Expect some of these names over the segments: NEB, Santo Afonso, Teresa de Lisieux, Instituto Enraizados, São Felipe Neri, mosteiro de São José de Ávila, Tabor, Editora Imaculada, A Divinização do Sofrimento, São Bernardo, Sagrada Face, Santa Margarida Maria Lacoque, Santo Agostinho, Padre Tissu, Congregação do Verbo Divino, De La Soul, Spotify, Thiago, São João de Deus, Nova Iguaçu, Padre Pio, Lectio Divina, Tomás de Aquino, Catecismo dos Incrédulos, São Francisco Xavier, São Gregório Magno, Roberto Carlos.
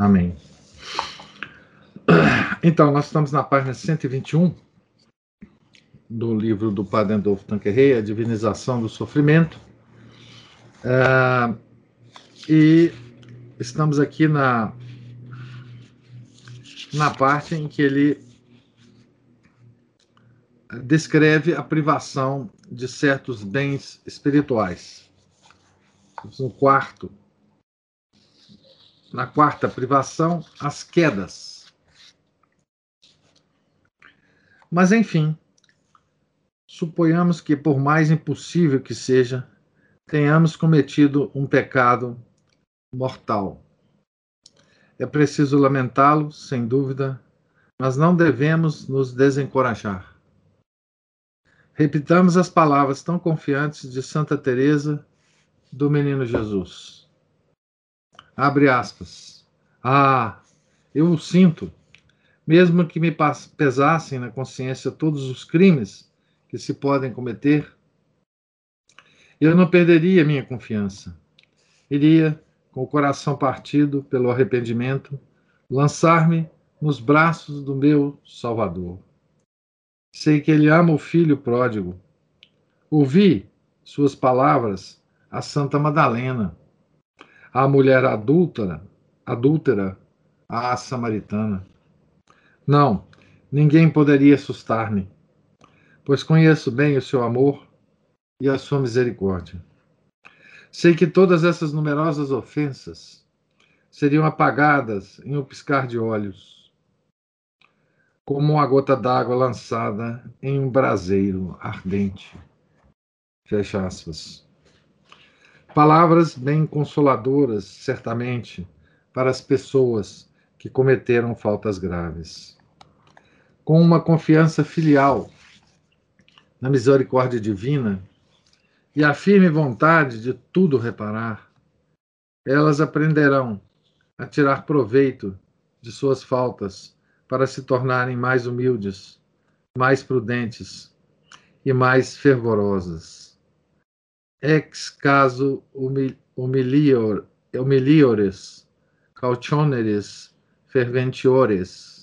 Amém. Então, nós estamos na página 121 do livro do Padre Adolphe Tanquerey, A Divinização do Sofrimento. E estamos aqui na parte em que ele descreve a privação de certos bens espirituais. No quarto, na quarta privação, as quedas. Mas, enfim, suponhamos que, por mais impossível que seja, tenhamos cometido um pecado mortal. É preciso lamentá-lo, sem dúvida, mas não devemos nos desencorajar. Repitamos as palavras tão confiantes de Santa Teresa do Menino Jesus. Abre aspas. Ah, eu o sinto. Mesmo que me pesassem na consciência todos os crimes que se podem cometer, eu não perderia minha confiança. Iria, com o coração partido pelo arrependimento, lançar-me nos braços do meu Salvador. Sei que ele ama o filho pródigo. Ouvi suas palavras a Santa Madalena, a mulher adúltera, a samaritana. Não, ninguém poderia assustar-me, pois conheço bem o seu amor e a sua misericórdia. Sei que todas essas numerosas ofensas seriam apagadas em um piscar de olhos, como uma gota d'água lançada em um braseiro ardente. Fecha aspas. Palavras bem consoladoras, certamente, para as pessoas que cometeram faltas graves. Com uma confiança filial na misericórdia divina e a firme vontade de tudo reparar, elas aprenderão a tirar proveito de suas faltas para se tornarem mais humildes, mais prudentes e mais fervorosas. Ex caso humiliores, cautioneres, ferventiores.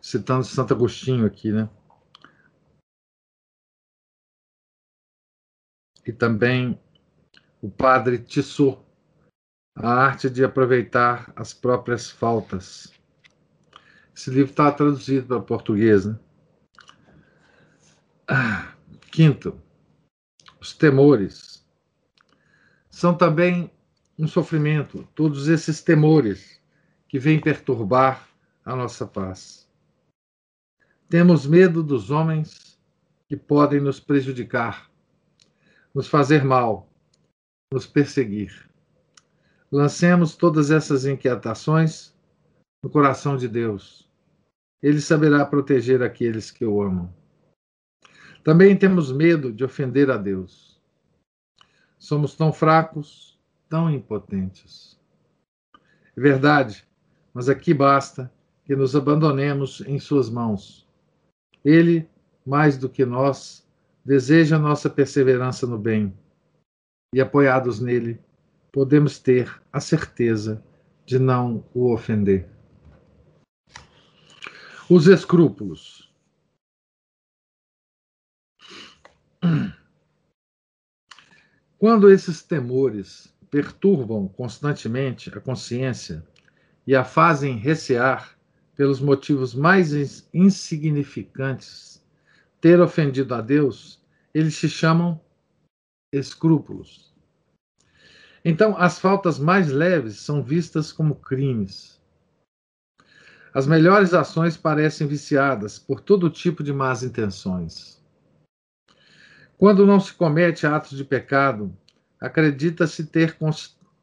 Citando Santo Agostinho aqui, né? E também o Padre Tissu, a arte de aproveitar as próprias faltas. Esse livro está traduzido para português, né? Quinto, os temores. São também um sofrimento, todos esses temores que vêm perturbar a nossa paz. Temos medo dos homens que podem nos prejudicar, nos fazer mal, nos perseguir. Lancemos todas essas inquietações no coração de Deus. Ele saberá proteger aqueles que o amam. Também temos medo de ofender a Deus. Somos tão fracos, tão impotentes. É verdade, mas aqui basta que nos abandonemos em suas mãos. Ele, mais do que nós, deseja nossa perseverança no bem, e apoiados nele, podemos ter a certeza de não o ofender. Os escrúpulos. Quando esses temores perturbam constantemente a consciência e a fazem recear pelos motivos mais insignificantes ter ofendido a Deus, eles se chamam escrúpulos. Então, as faltas mais leves são vistas como crimes. As melhores ações parecem viciadas por todo tipo de más intenções. Quando não se comete atos de pecado, acredita-se ter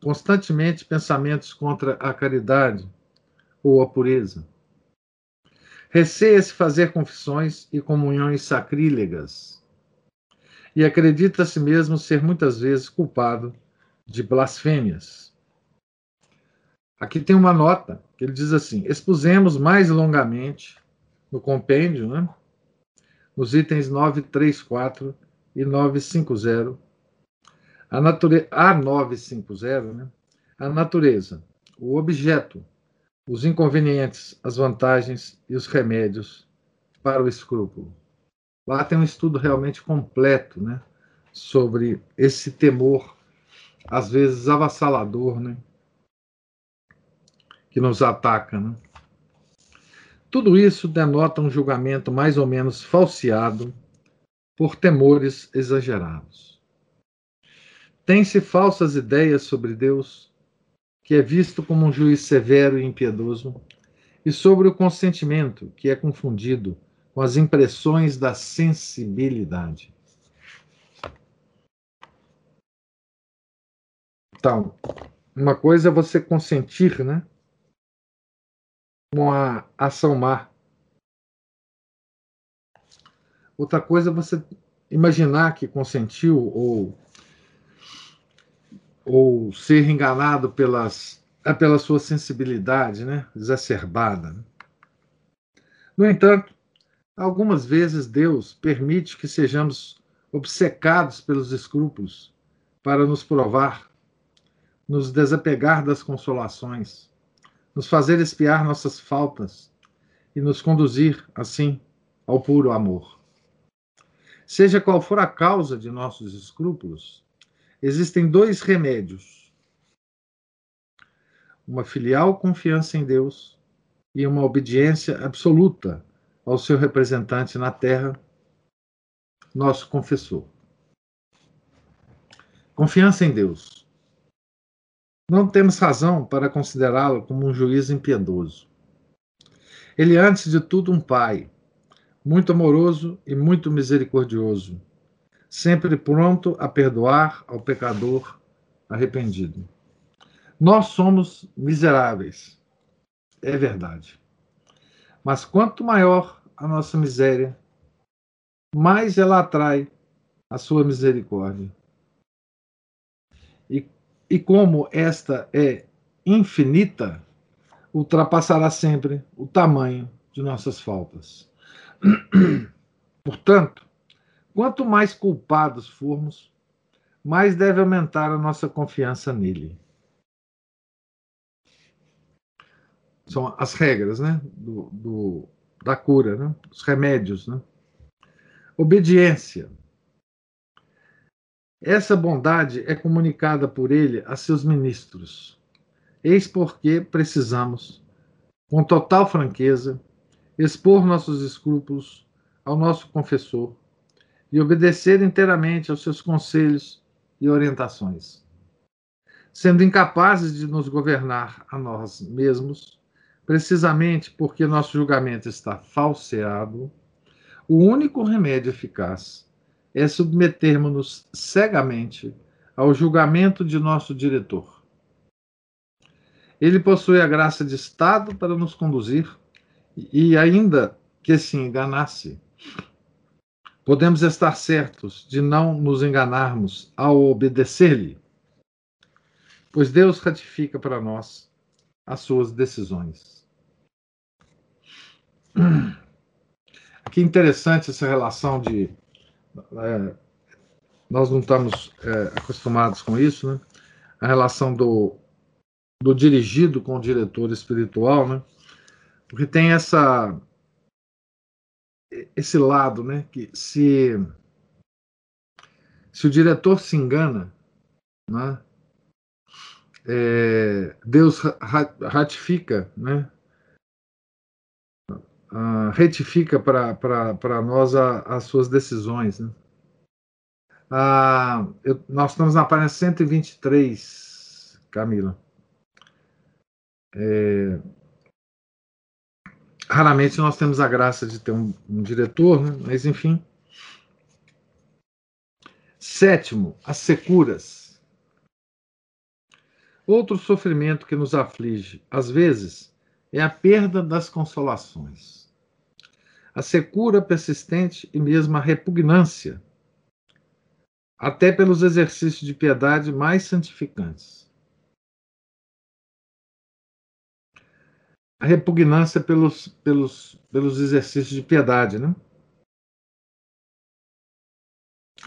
constantemente pensamentos contra a caridade ou a pureza. Receia-se fazer confissões e comunhões sacrílegas. E acredita-se mesmo ser muitas vezes culpado de blasfêmias. Aqui tem uma nota, que ele diz assim: expusemos mais longamente no compêndio, né, nos itens 934 e 950, a natureza, o objeto, os inconvenientes, as vantagens e os remédios para o escrúpulo. Lá tem um estudo realmente completo, né, sobre esse temor, às vezes avassalador, né, que nos ataca, né? Tudo isso denota um julgamento mais ou menos falseado por temores exagerados. Tem-se falsas ideias sobre Deus, que é visto como um juiz severo e impiedoso, e sobre o consentimento, que é confundido com as impressões da sensibilidade. Então, uma coisa é você consentir, né, uma ação má. Outra coisa é você imaginar que consentiu ou ser enganado pela sua sensibilidade, né, exacerbada. No entanto, algumas vezes Deus permite que sejamos obcecados pelos escrúpulos para nos provar, nos desapegar das consolações, nos fazer espiar nossas faltas e nos conduzir, assim, ao puro amor. Seja qual for a causa de nossos escrúpulos, existem dois remédios: uma filial confiança em Deus e uma obediência absoluta ao seu representante na terra, nosso confessor. Confiança em Deus. Não temos razão para considerá-lo como um juiz impiedoso. Ele é, antes de tudo, um pai, muito amoroso e muito misericordioso, sempre pronto a perdoar ao pecador arrependido. Nós somos miseráveis, é verdade. Mas quanto maior a nossa miséria, mais ela atrai a sua misericórdia. E como esta é infinita, ultrapassará sempre o tamanho de nossas faltas. Portanto, quanto mais culpados formos, mais deve aumentar a nossa confiança nele. São as regras, né, da cura, né, os remédios, né? Obediência. Essa bondade é comunicada por ele a seus ministros. Eis porque precisamos, com total franqueza, expor nossos escrúpulos ao nosso confessor e obedecer inteiramente aos seus conselhos e orientações, sendo incapazes de nos governar a nós mesmos, precisamente porque nosso julgamento está falseado. O único remédio eficaz é submetermos-nos cegamente ao julgamento de nosso diretor. Ele possui a graça de Estado para nos conduzir, e ainda que se enganasse, podemos estar certos de não nos enganarmos ao obedecer-lhe, pois Deus ratifica para nós as suas decisões. Que interessante essa relação de... nós não estamos acostumados com isso, né? A relação do dirigido com o diretor espiritual, né? Porque tem esse lado, né? Que se o diretor se engana, né? Deus ratifica, né? Retifica para nós as suas decisões, né? Nós estamos na página 123, Camila. Raramente nós temos a graça de ter um diretor, né? Mas, enfim, Sétimo, as securas. Outro sofrimento que nos aflige, às vezes, é a perda das consolações. A secura persistente e mesmo a repugnância, até pelos exercícios de piedade mais santificantes. A repugnância pelos exercícios de piedade, né?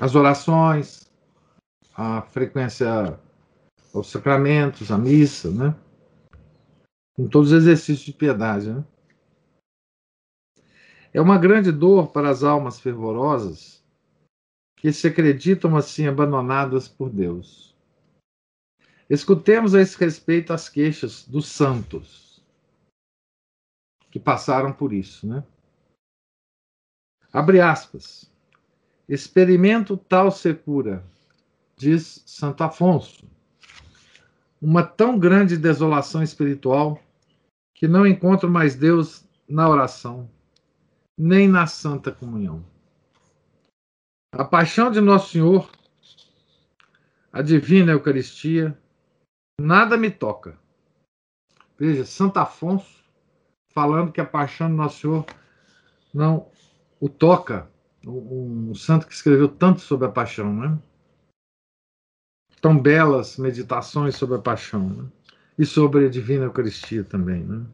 As orações, a frequência aos sacramentos, a missa, né? Em todos os exercícios de piedade, né? É uma grande dor para as almas fervorosas que se acreditam assim abandonadas por Deus. Escutemos a esse respeito as queixas dos santos que passaram por isso, né? Abre aspas. Experimento tal secura, diz Santo Afonso, uma tão grande desolação espiritual que não encontro mais Deus na oração, nem na Santa Comunhão. A paixão de Nosso Senhor, a divina Eucaristia, nada me toca. Veja, Santo Afonso falando que a paixão de Nosso Senhor não o toca. Um santo que escreveu tanto sobre a paixão, né? Tão belas meditações sobre a paixão, né? E sobre a divina Eucaristia também, né?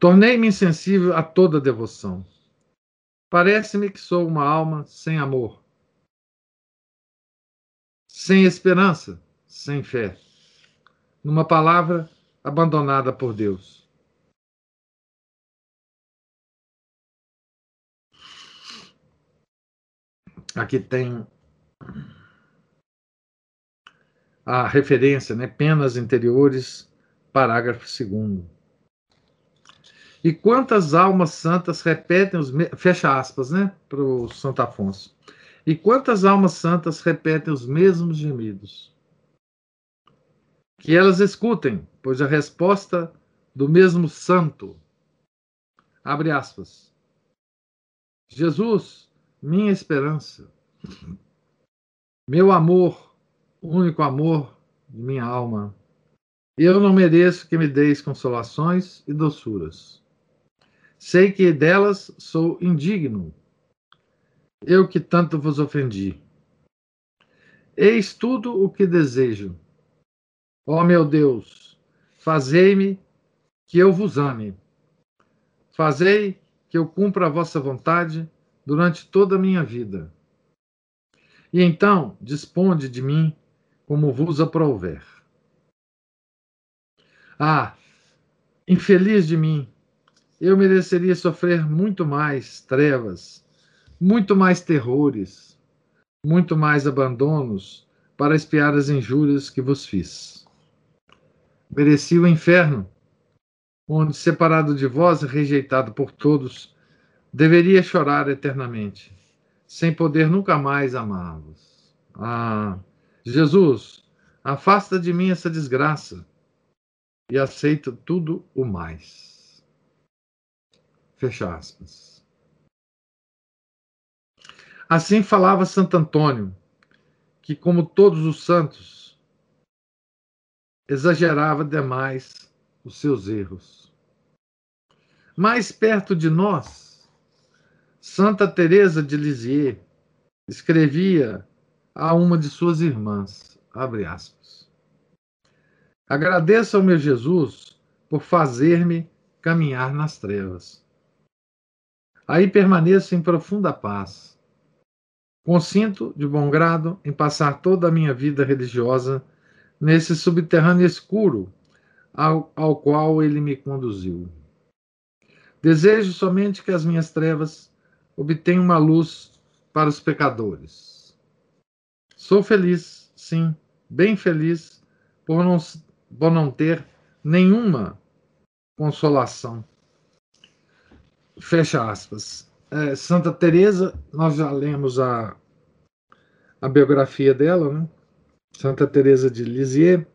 Tornei-me insensível a toda devoção. Parece-me que sou uma alma sem amor, sem esperança, sem fé. Numa palavra, abandonada por Deus. Aqui tem a referência, né? Penas interiores, parágrafo 2º. E quantas almas santas repetem os fecha aspas, né? Para o Santo Afonso. E quantas almas santas repetem os mesmos gemidos? Que elas escutem, pois a resposta do mesmo santo. Abre aspas. Jesus, minha esperança, meu amor, único amor de minha alma, eu não mereço que me deis consolações e doçuras. Sei que delas sou indigno, eu que tanto vos ofendi. Eis tudo o que desejo. Ó meu Deus, fazei-me que eu vos ame. Fazei que eu cumpra a vossa vontade durante toda a minha vida. E então, disponde de mim como vos aprouver. Ah, infeliz de mim, eu mereceria sofrer muito mais trevas, muito mais terrores, muito mais abandonos para espiar as injúrias que vos fiz. Mereci o inferno, onde, separado de vós e rejeitado por todos, deveria chorar eternamente, sem poder nunca mais amá-los. Ah, Jesus, afasta de mim essa desgraça e aceita tudo o mais. Fecha aspas. Assim falava Santo Antônio, que, como todos os santos, exagerava demais os seus erros. Mais perto de nós, Santa Teresa de Lisieux escrevia a uma de suas irmãs, abre aspas, agradeço ao meu Jesus por fazer-me caminhar nas trevas. Aí permaneço em profunda paz. Consinto, de bom grado, em passar toda a minha vida religiosa nesse subterrâneo escuro ao qual ele me conduziu. Desejo somente que as minhas trevas obtém uma luz para os pecadores. Sou feliz, sim, bem feliz, por não ter nenhuma consolação. Fecha aspas. Santa Teresa, nós já lemos a biografia dela, né? Santa Teresa de Lisieux,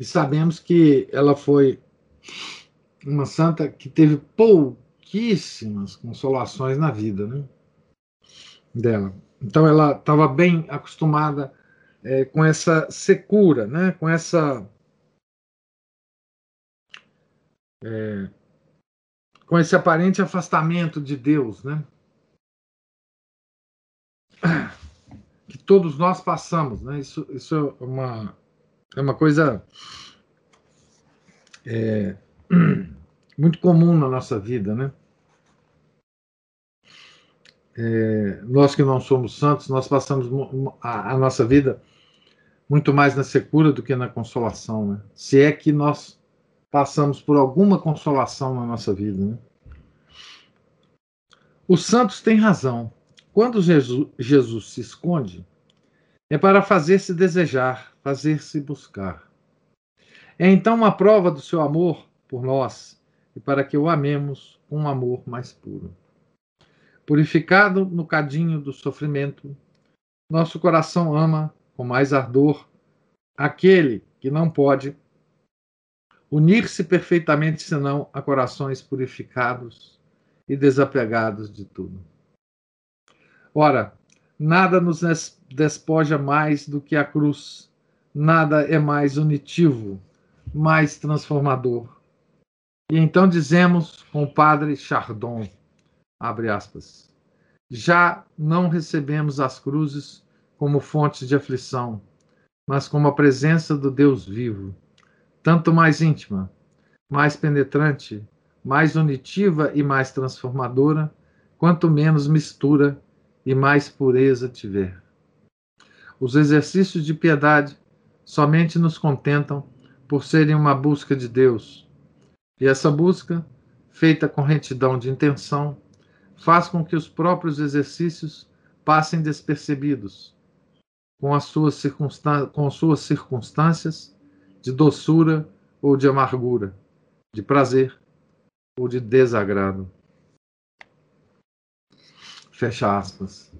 e sabemos que ela foi uma santa que teve pouquíssimas consolações na vida, né? dela. Então ela estava bem acostumada com essa secura, né? Com essa com esse aparente afastamento de Deus, né? Que todos nós passamos, né? Isso é uma coisa muito comum na nossa vida, né? Nós que não somos santos, nós passamos a nossa vida muito mais na secura do que na consolação, né? Se é que nós passamos por alguma consolação na nossa vida, né? Os santos têm razão. Quando Jesus se esconde, é para fazer-se desejar, fazer-se buscar. É então uma prova do seu amor por nós e para que o amemos com um amor mais puro. Purificado no cadinho do sofrimento, nosso coração ama com mais ardor aquele que não pode unir-se perfeitamente senão a corações purificados e desapegados de tudo. Ora, nada nos despoja mais do que a cruz, nada é mais unitivo, mais transformador. E então dizemos com o Padre Chardon, abre aspas, já não recebemos as cruzes como fontes de aflição, mas como a presença do Deus vivo, tanto mais íntima, mais penetrante, mais unitiva e mais transformadora, quanto menos mistura e mais pureza tiver. Os exercícios de piedade somente nos contentam por serem uma busca de Deus, e essa busca, feita com retidão de intenção, faz com que os próprios exercícios passem despercebidos, com suas circunstâncias de doçura ou de amargura, de prazer ou de desagrado. Fecha aspas.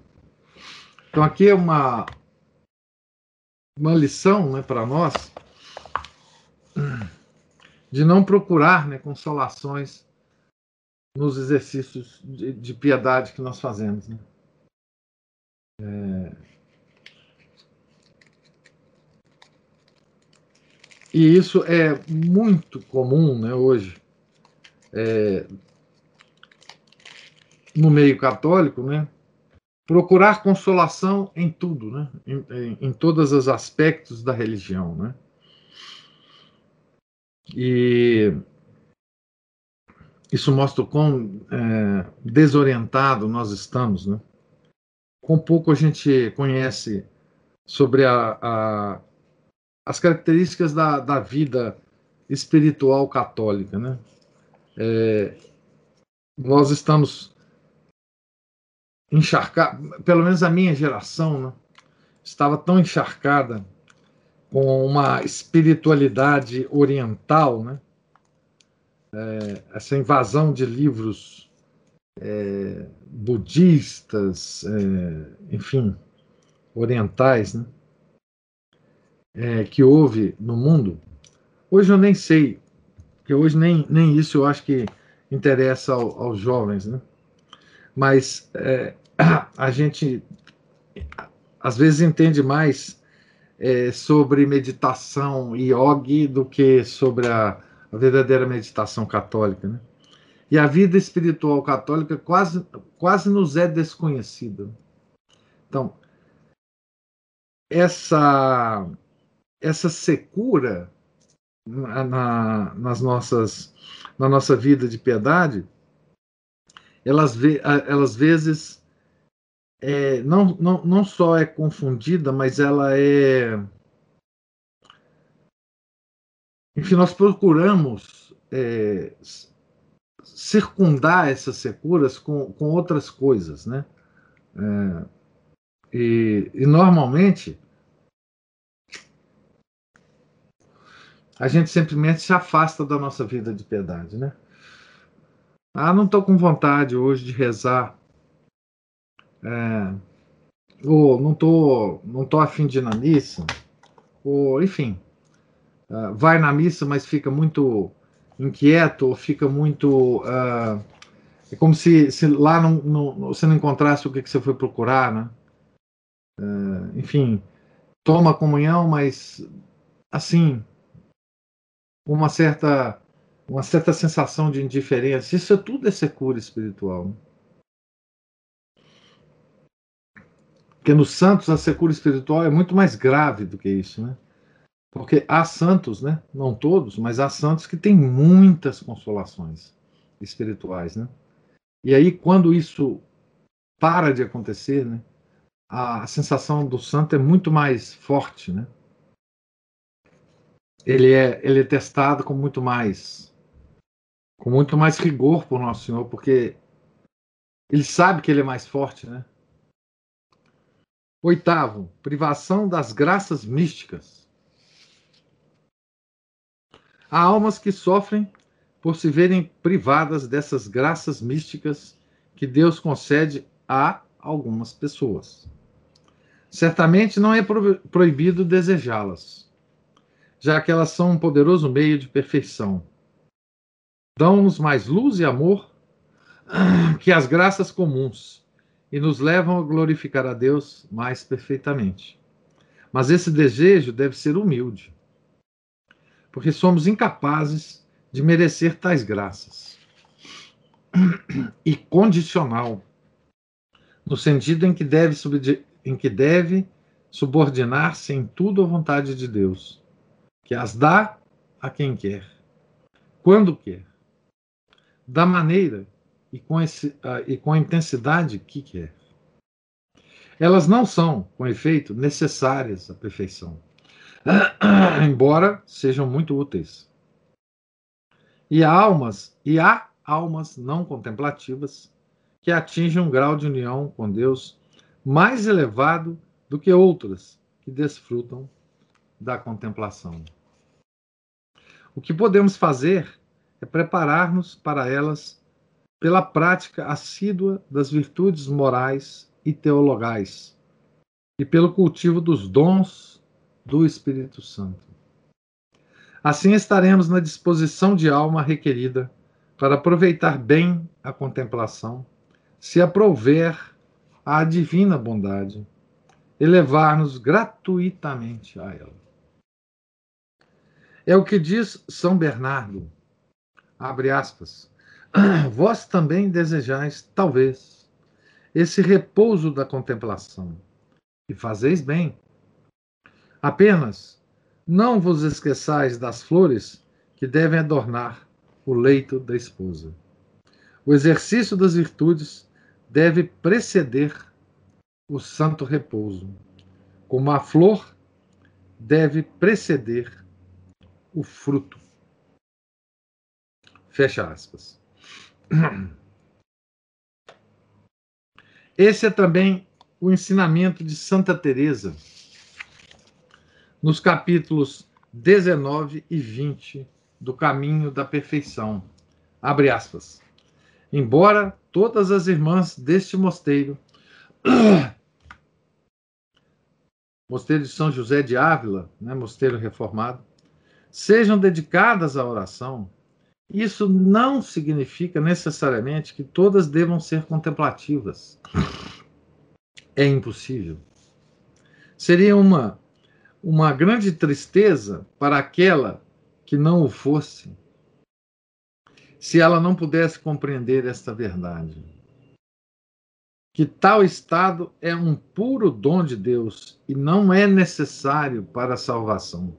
Então aqui é uma lição, né, para nós, de não procurar, né, consolações nos exercícios de piedade que nós fazemos, né? E isso é muito comum, né, hoje, no meio católico, né? Procurar consolação em tudo, né? Em todos os aspectos da religião, né? E isso mostra o quão desorientado nós estamos, né? Quão pouco a gente conhece sobre as características da vida espiritual católica, né? Nós estamos encharcados, pelo menos a minha geração, né, estava tão encharcada com uma espiritualidade oriental, né? Essa invasão de livros budistas, enfim, orientais, né, que houve no mundo. Hoje eu nem sei, porque hoje nem isso eu acho que interessa aos jovens, né? Mas a gente às vezes entende mais sobre meditação e yoga do que sobre a verdadeira meditação católica, né? E a vida espiritual católica quase nos é desconhecida. Então, essa secura na nossa vida de piedade, ela às vezes não só é confundida, mas ela é... Enfim, nós procuramos circundar essas securas com outras coisas, né? E normalmente a gente simplesmente se afasta da nossa vida de piedade, né? Ah, não estou com vontade hoje de rezar, ou não tô a fim de ir na missa, ou enfim... Vai na missa, mas fica muito inquieto, ou fica muito É como se lá você não encontrasse o que você foi procurar, né? Enfim, toma a comunhão, mas assim, uma certa sensação de indiferença. Isso tudo é secura espiritual, né? Porque nos santos a secura espiritual é muito mais grave do que isso, né? Porque há santos, né? Não todos, mas há santos que têm muitas consolações espirituais, né? E aí, quando isso para de acontecer, né? A sensação do santo é muito mais forte, né? Ele é testado com muito mais rigor por Nosso Senhor, porque ele sabe que ele é mais forte, né? 8º, privação das graças místicas. Há almas que sofrem por se verem privadas dessas graças místicas que Deus concede a algumas pessoas. Certamente não é proibido desejá-las, já que elas são um poderoso meio de perfeição. Dão-nos mais luz e amor que as graças comuns, e nos levam a glorificar a Deus mais perfeitamente. Mas esse desejo deve ser humilde, porque somos incapazes de merecer tais graças. E condicional, no sentido em que deve subordinar-se em tudo à vontade de Deus, que as dá a quem quer, quando quer, da maneira e com a intensidade que quer. Elas não são, com efeito, necessárias à perfeição, embora sejam muito úteis. E há almas não contemplativas que atingem um grau de união com Deus mais elevado do que outras que desfrutam da contemplação. O que podemos fazer é preparar-nos para elas pela prática assídua das virtudes morais e teologais, e pelo cultivo dos dons do Espírito Santo. Assim estaremos na disposição de alma requerida para aproveitar bem a contemplação, se aprouver a divina bondade, elevar-nos gratuitamente a ela. É o que diz São Bernardo, abre aspas, vós também desejais, talvez, esse repouso da contemplação, e fazeis bem. Apenas, não vos esqueçais das flores que devem adornar o leito da esposa. O exercício das virtudes deve preceder o santo repouso, como a flor deve preceder o fruto. Fecha aspas. Esse é também o ensinamento de Santa Teresa nos capítulos 19 e 20 do Caminho da Perfeição. Abre aspas. Embora todas as irmãs deste mosteiro, mosteiro de São José de Ávila, né, mosteiro reformado, sejam dedicadas à oração, isso não significa necessariamente que todas devam ser contemplativas. É impossível. Seria uma grande tristeza para aquela que não o fosse, se ela não pudesse compreender esta verdade. Que tal estado é um puro dom de Deus e não é necessário para a salvação.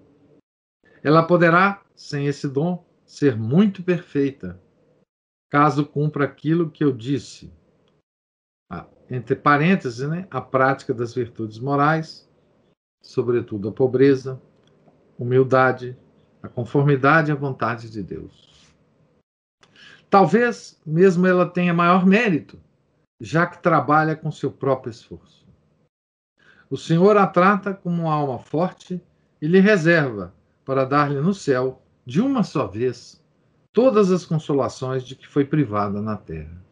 Ela poderá, sem esse dom, ser muito perfeita, caso cumpra aquilo que eu disse, entre parênteses, né, a prática das virtudes morais, sobretudo a pobreza, humildade, a conformidade à vontade de Deus. Talvez mesmo ela tenha maior mérito, já que trabalha com seu próprio esforço. O Senhor a trata como uma alma forte e lhe reserva para dar-lhe no céu de uma só vez, todas as consolações de que foi privada na terra.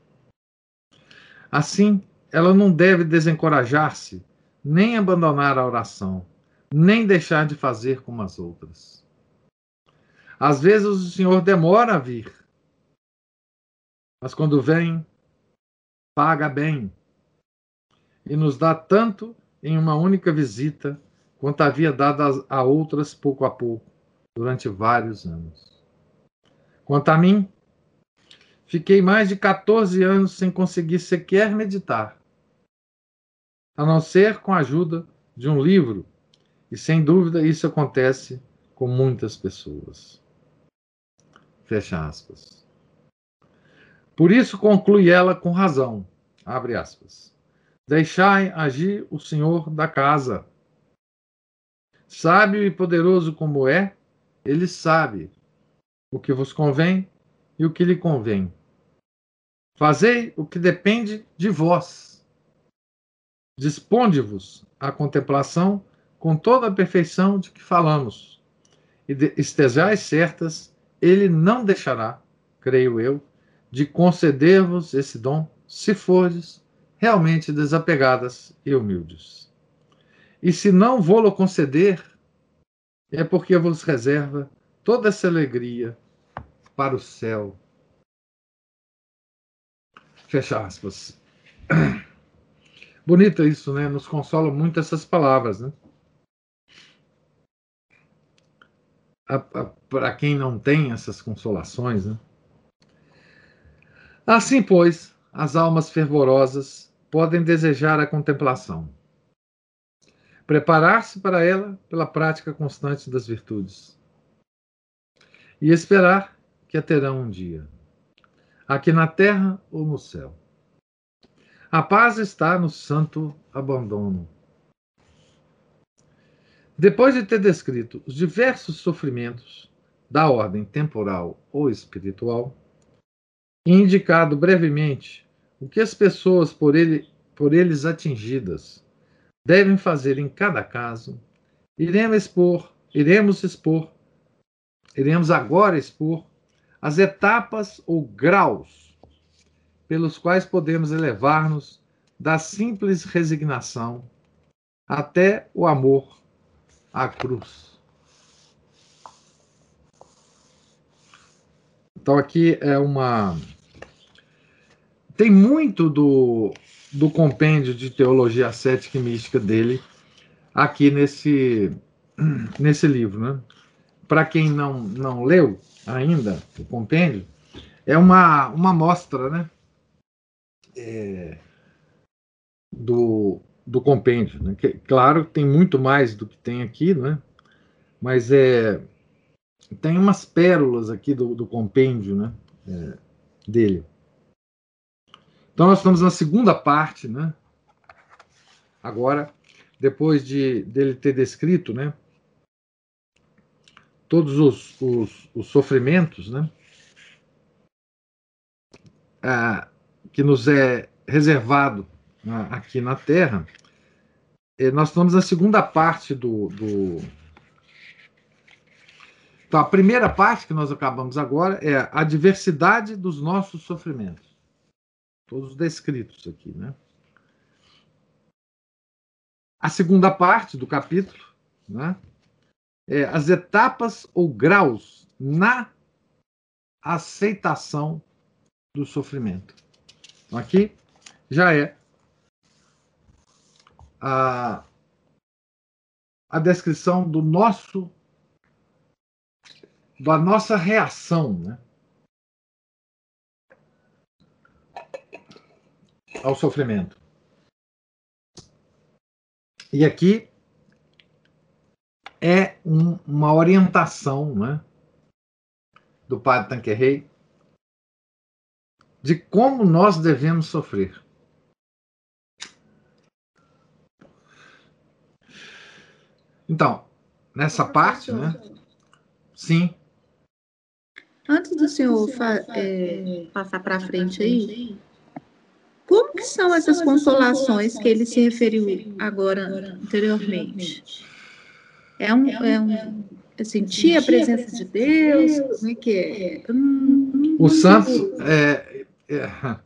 Assim, ela não deve desencorajar-se, nem abandonar a oração, nem deixar de fazer como as outras. Às vezes o Senhor demora a vir, mas quando vem, paga bem e nos dá tanto em uma única visita quanto havia dado a outras pouco a pouco, durante vários anos. Quanto a mim, fiquei mais de 14 anos sem conseguir sequer meditar, a não ser com a ajuda de um livro, e sem dúvida isso acontece com muitas pessoas. Fecha aspas. Por isso conclui ela com razão, abre aspas, deixai agir o Senhor da casa. Sábio e poderoso como é, ele sabe o que vos convém e o que lhe convém. Fazei o que depende de vós. Disponde-vos à contemplação com toda a perfeição de que falamos. E estejais certas, ele não deixará, creio eu, de conceder-vos esse dom, se fordes realmente desapegadas e humildes. E se não vou-lo conceder, é porque vos reserva toda essa alegria para o céu. Fecha aspas. Bonito isso, né? Nos consola muito essas palavras, né? Para quem não tem essas consolações, né? Assim, pois, as almas fervorosas podem desejar a contemplação, preparar-se para ela pela prática constante das virtudes e esperar que a terão um dia, aqui na terra ou no céu. A paz está no santo abandono. Depois de ter descrito os diversos sofrimentos da ordem temporal ou espiritual, e indicado brevemente o que as pessoas por eles atingidas devem fazer em cada caso, iremos agora expor as etapas ou graus pelos quais podemos elevar-nos da simples resignação até o amor à cruz. Então aqui é uma... Tem muito do compêndio de teologia ascética e mística dele aqui nesse livro, né? Para quem não leu ainda o compêndio, é uma amostra, né? Do compêndio, né? Que, claro, tem muito mais do que tem aqui, né? Mas tem umas pérolas aqui do compêndio, né? Dele. Então, nós estamos na segunda parte, né? Agora, depois dele ter descrito, né, todos os sofrimentos, né, que nos é reservado aqui na Terra, nós estamos na segunda parte do... Então, a primeira parte que nós acabamos agora é a diversidade dos nossos sofrimentos. Todos descritos aqui, né? A segunda parte do capítulo, né, é as etapas ou graus na aceitação do sofrimento. Então, aqui já é a descrição da nossa reação, né, ao sofrimento. E aqui é uma orientação, né, do padre Tanquerey de como nós devemos sofrer. Então, nessa parte, né? Sim. Antes do senhor passar para frente aí, como que são essas consolações que ele se referiu agora, anteriormente? É sentir a presença de Deus? Como é que é? Os santos... Para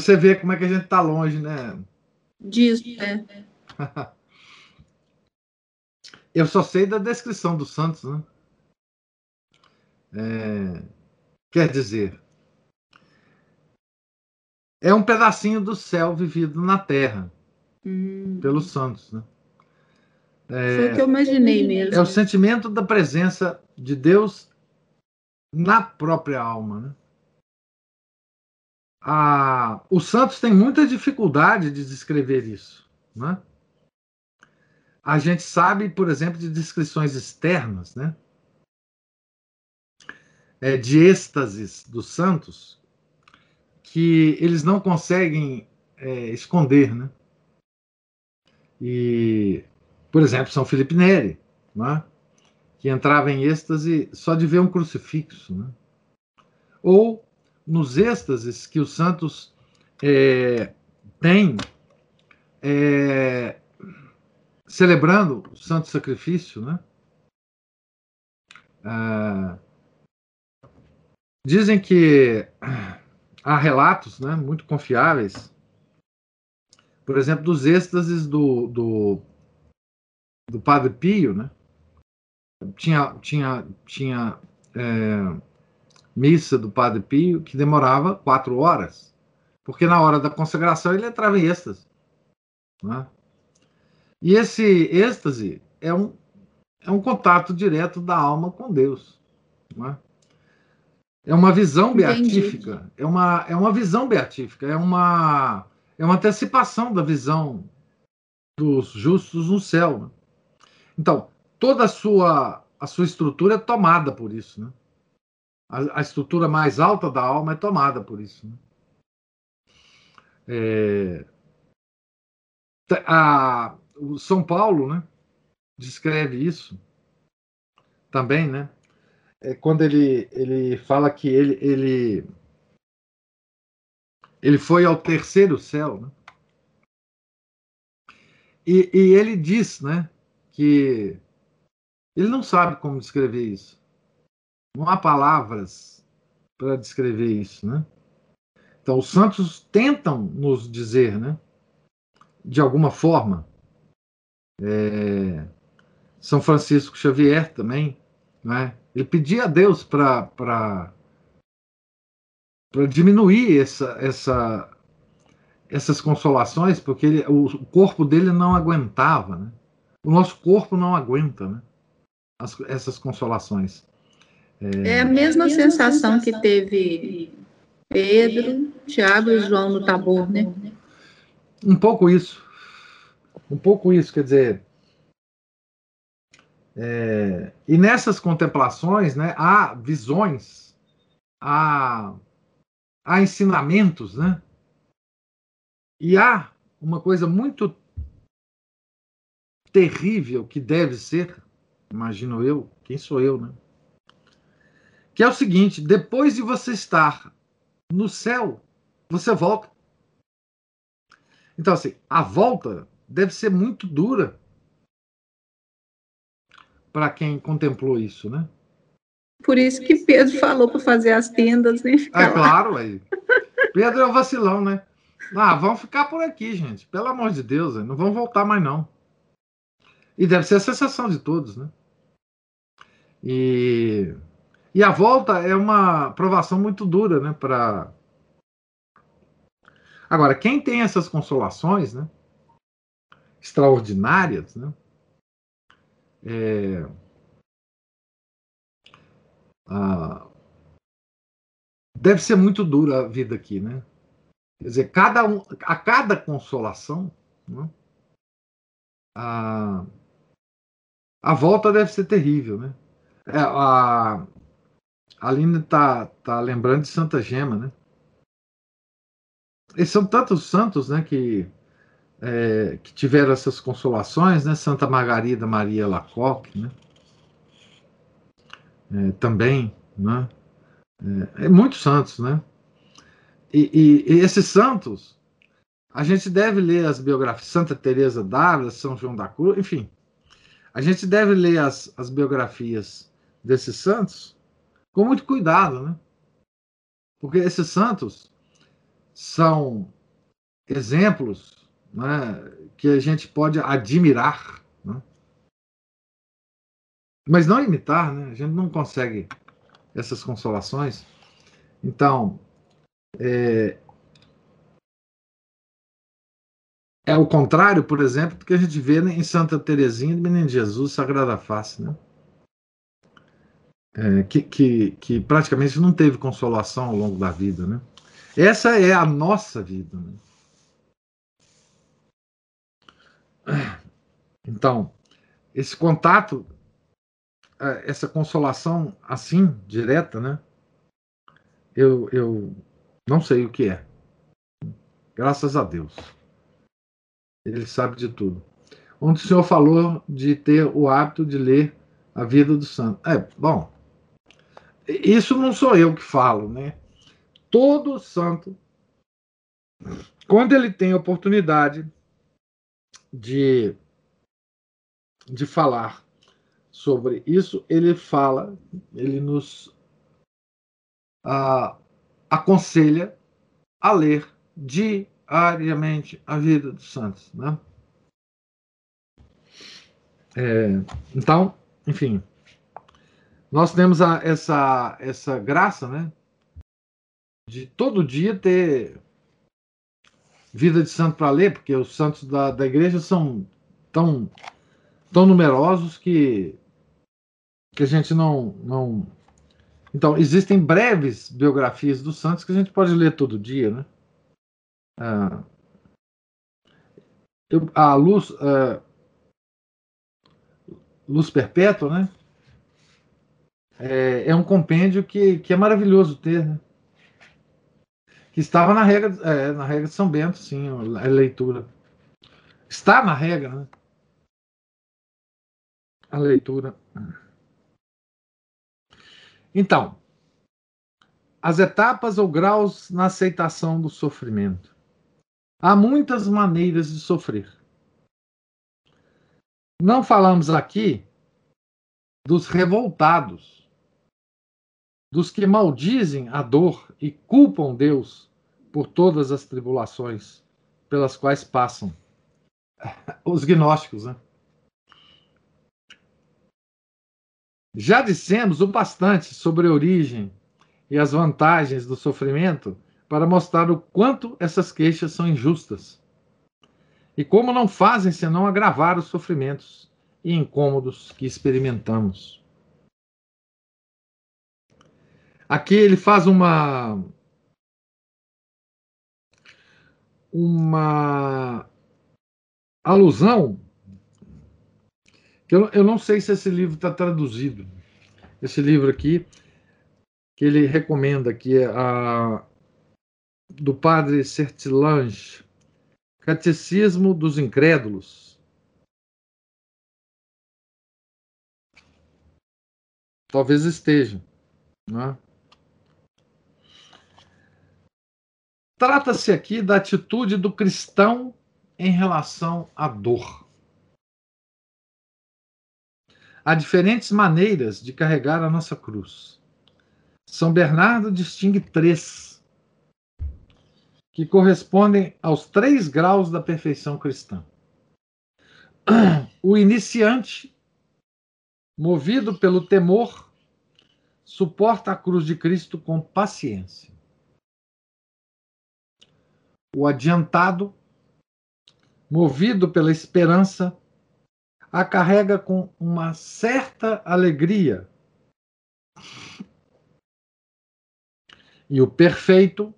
você ver como é que a gente está longe, né? Disso, né? Eu só sei da descrição dos santos, né? Quer dizer... é um pedacinho do céu vivido na terra, pelos santos, né? Foi o que eu imaginei mesmo. É o sentimento da presença de Deus na própria alma, né? Os santos têm muita dificuldade de descrever isso, né? A gente sabe, por exemplo, de descrições externas, né? De êxtases dos santos, que eles não conseguem esconder, né? E, por exemplo, São Felipe Neri, né? Que entrava em êxtase só de ver um crucifixo, né? Ou nos êxtases que os santos têm celebrando o santo sacrifício, né? Dizem que há relatos, né, muito confiáveis, por exemplo, dos êxtases do Padre Pio, né? Tinha missa do Padre Pio que demorava 4 horas, porque na hora da consagração ele entrava em êxtase, né? E esse êxtase é um contato direto da alma com Deus, não é? É uma visão beatífica. Entendi. É uma visão beatífica, é uma antecipação da visão dos justos no céu, né? Então, toda a sua estrutura é tomada por isso, né? A estrutura mais alta da alma é tomada por isso, né? O São Paulo, né, descreve isso também, né? Quando ele fala que ele foi ao terceiro céu, né? E ele diz, né, que ele não sabe como descrever isso. Não há palavras para descrever isso, né? Então, os santos tentam nos dizer, né, de alguma forma. São Francisco Xavier também, né? Ele pedia a Deus para diminuir essas consolações, porque o corpo dele não aguentava, né? O nosso corpo não aguenta, né, essas consolações. É a mesma sensação que teve Pedro, Thiago e João no Tabor, né? Um pouco isso. Um pouco isso, quer dizer... E nessas contemplações, né, há visões, há ensinamentos, né? E há uma coisa muito terrível que deve ser, imagino eu, quem sou eu, né? Que é o seguinte: depois de você estar no céu, você volta. Então, assim, a volta deve ser muito dura para quem contemplou isso, né? Por isso que Pedro falou para fazer as tendas, né? É claro, aí. Pedro é um vacilão, né? Vão ficar por aqui, gente. Pelo amor de Deus, não vão voltar mais, não. E deve ser a sensação de todos, né? E a volta é uma provação muito dura, né? Agora, quem tem essas consolações, né, extraordinárias, né? Deve ser muito dura a vida aqui, né? Quer dizer, a cada consolação, né, a volta deve ser terrível, né? A Aline tá lembrando de Santa Gema, né? E são tantos santos, né, que tiveram essas consolações, né? Santa Margarida Maria Lacoque, né? Também, né? Muitos santos, né? E esses santos, a gente deve ler as biografias, Santa Teresa de Ávila, São João da Cruz, enfim, a gente deve ler as biografias desses santos com muito cuidado, né? Porque esses santos são exemplos, né, que a gente pode admirar, né? Mas não imitar, né? A gente não consegue essas consolações. Então, É o contrário, por exemplo, do que a gente vê em Santa Teresinha do Menino Jesus, Sagrada Face, né? Que praticamente não teve consolação ao longo da vida, né? Essa é a nossa vida, né? Então, esse contato, essa consolação assim, direta, né? Eu não sei o que é. Graças a Deus. Ele sabe de tudo. Onde o senhor falou de ter o hábito de ler a vida do santo. Bom, isso não sou eu que falo, né? Todo santo, quando ele tem a oportunidade de falar sobre isso, ele fala, ele nos aconselha a ler diariamente a vida dos santos, né? Então, enfim, nós temos essa graça, né? De todo dia ter vida de santo para ler, porque os santos da igreja são tão numerosos que a gente não... Então, existem breves biografias dos santos que a gente pode ler todo dia, né? Luz Perpétua, né? É um compêndio que é maravilhoso ter, né? Que estava na regra de São Bento, sim, a leitura. Está na regra, né? A leitura. Então, as etapas ou graus na aceitação do sofrimento. Há muitas maneiras de sofrer. Não falamos aqui dos revoltados, dos que maldizem a dor e culpam Deus por todas as tribulações pelas quais passam. Os gnósticos, né? Já dissemos o bastante sobre a origem e as vantagens do sofrimento para mostrar o quanto essas queixas são injustas e como não fazem senão agravar os sofrimentos e incômodos que experimentamos. Aqui ele faz uma alusão que eu não sei se esse livro está traduzido. Esse livro aqui, que ele recomenda, que é do Padre Sertilange, Catecismo dos Incrédulos. Talvez esteja, né? Trata-se aqui da atitude do cristão em relação à dor. Há diferentes maneiras de carregar a nossa cruz. São Bernardo distingue 3, que correspondem aos 3 graus da perfeição cristã. O iniciante, movido pelo temor, suporta a cruz de Cristo com paciência. O adiantado, movido pela esperança, a carrega com uma certa alegria. E o perfeito,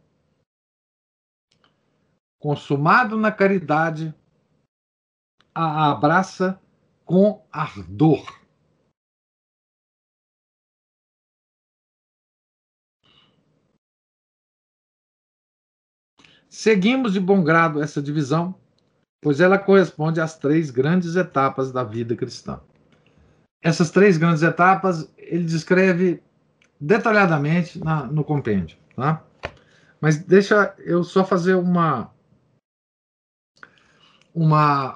consumado na caridade, a abraça com ardor. Seguimos de bom grado essa divisão, pois ela corresponde às 3 grandes etapas da vida cristã. Essas 3 grandes etapas ele descreve detalhadamente no compêndio, tá? Mas deixa eu só fazer uma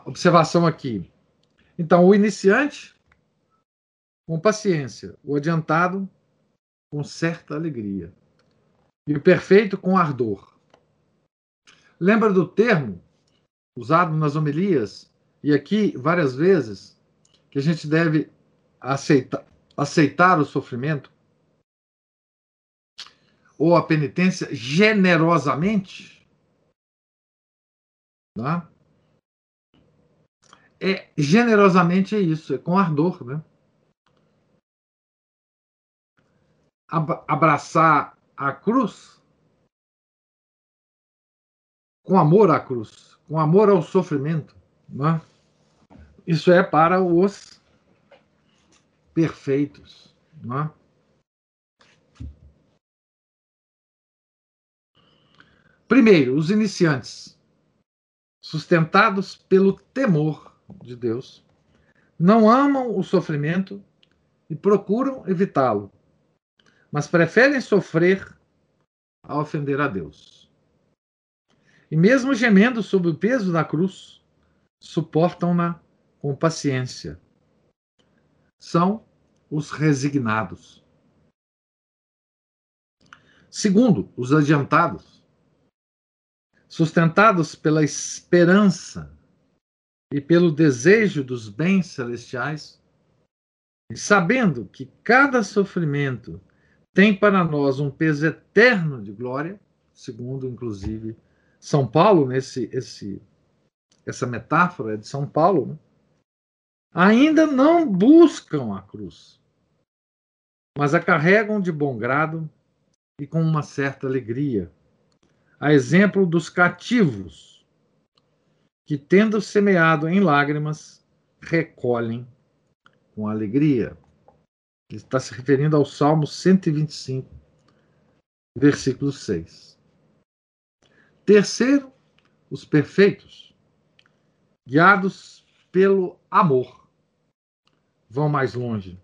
observação aqui. Então, o iniciante, com paciência. O adiantado, com certa alegria. E o perfeito, com ardor. Lembra do termo usado nas homilias, e aqui várias vezes, que a gente deve aceitar o sofrimento ou a penitência generosamente, tá? generosamente é isso, é com ardor, né? Abraçar a cruz com amor à cruz, com amor ao sofrimento, né? Isso é para os perfeitos, né? Primeiro, os iniciantes, sustentados pelo temor de Deus, não amam o sofrimento e procuram evitá-lo, mas preferem sofrer a ofender a Deus. E mesmo gemendo sob o peso da cruz, suportam-na com paciência. São os resignados. Segundo, os adiantados, sustentados pela esperança e pelo desejo dos bens celestiais, e sabendo que cada sofrimento tem para nós um peso eterno de glória, segundo, inclusive, São Paulo, essa metáfora é de São Paulo, né? Ainda não buscam a cruz, mas a carregam de bom grado e com uma certa alegria, a exemplo dos cativos, que, tendo semeado em lágrimas, recolhem com alegria. Ele está se referindo ao Salmo 125, versículo 6. Terceiro, os perfeitos, guiados pelo amor, vão mais longe,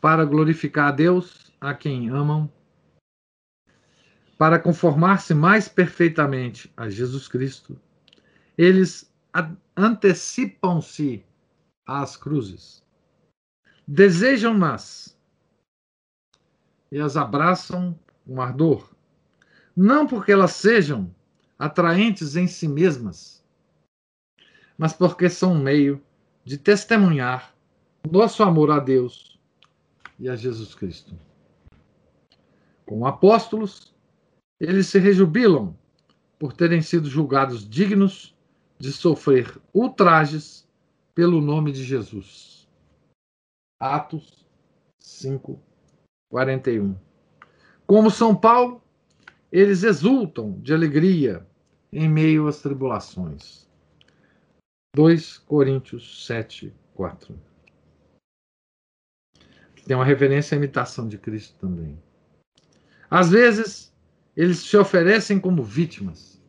para glorificar a Deus, a quem amam, para conformar-se mais perfeitamente a Jesus Cristo. Eles antecipam-se às cruzes, desejam-nas e as abraçam com ardor, não porque elas sejam atraentes em si mesmas, mas porque são um meio de testemunhar nosso amor a Deus e a Jesus Cristo. Como apóstolos, eles se rejubilam por terem sido julgados dignos de sofrer ultrajes pelo nome de Jesus. Atos 5, 41. Como São Paulo, eles exultam de alegria em meio às tribulações. 2 Coríntios 7, 4. Tem uma referência à imitação de Cristo também. Às vezes, eles se oferecem como vítimas.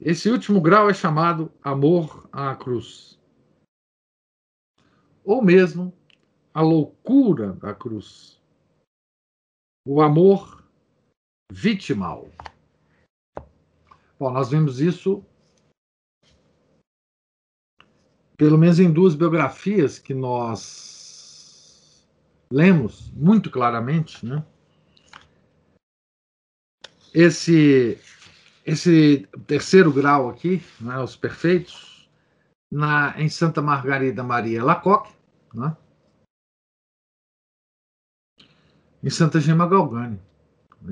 Esse último grau é chamado amor à cruz, ou mesmo a loucura da cruz, o amor vitimal. Bom, nós vimos isso pelo menos em duas biografias que nós lemos muito claramente, né? Esse terceiro grau aqui, né, os perfeitos, em Santa Margarida Maria Lacoque, né? Em Santa Gema Galgani.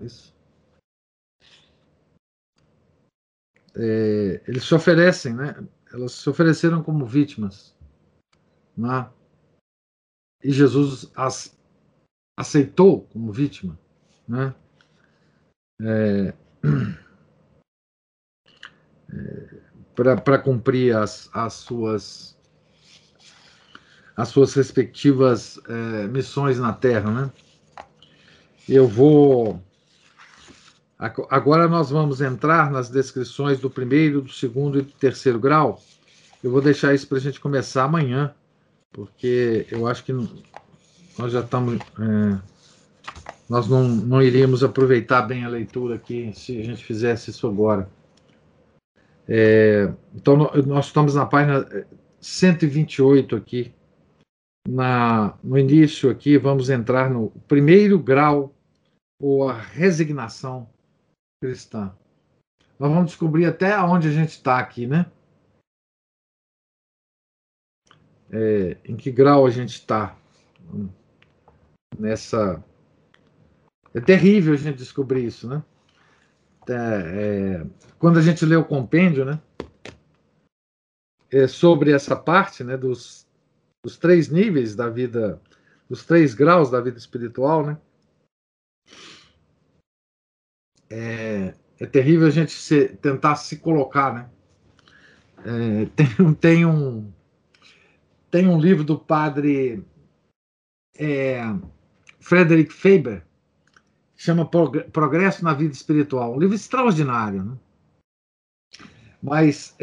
Isso. Eles se oferecem, né? Elas se ofereceram como vítimas, né? E Jesus as aceitou como vítima, né? Para cumprir as suas respectivas missões na Terra, né? Eu vou... Agora nós vamos entrar nas descrições do primeiro, do segundo e do terceiro grau. Eu vou deixar isso para a gente começar amanhã, porque eu acho que nós já estamos... nós não iríamos aproveitar bem a leitura aqui se a gente fizesse isso agora. Então, nós estamos na página 128 aqui, no início aqui, vamos entrar no primeiro grau, ou a resignação cristã. Nós vamos descobrir até onde a gente está aqui, né? Em que grau a gente está nessa... É terrível a gente descobrir isso, né? quando a gente lê o compêndio, né, sobre essa parte, né, dos três níveis da vida, dos três graus da vida espiritual, né, é terrível a gente tentar se colocar, né? Tem um livro do padre Frederick Faber, que chama Progresso na Vida Espiritual, um livro extraordinário, né? Mas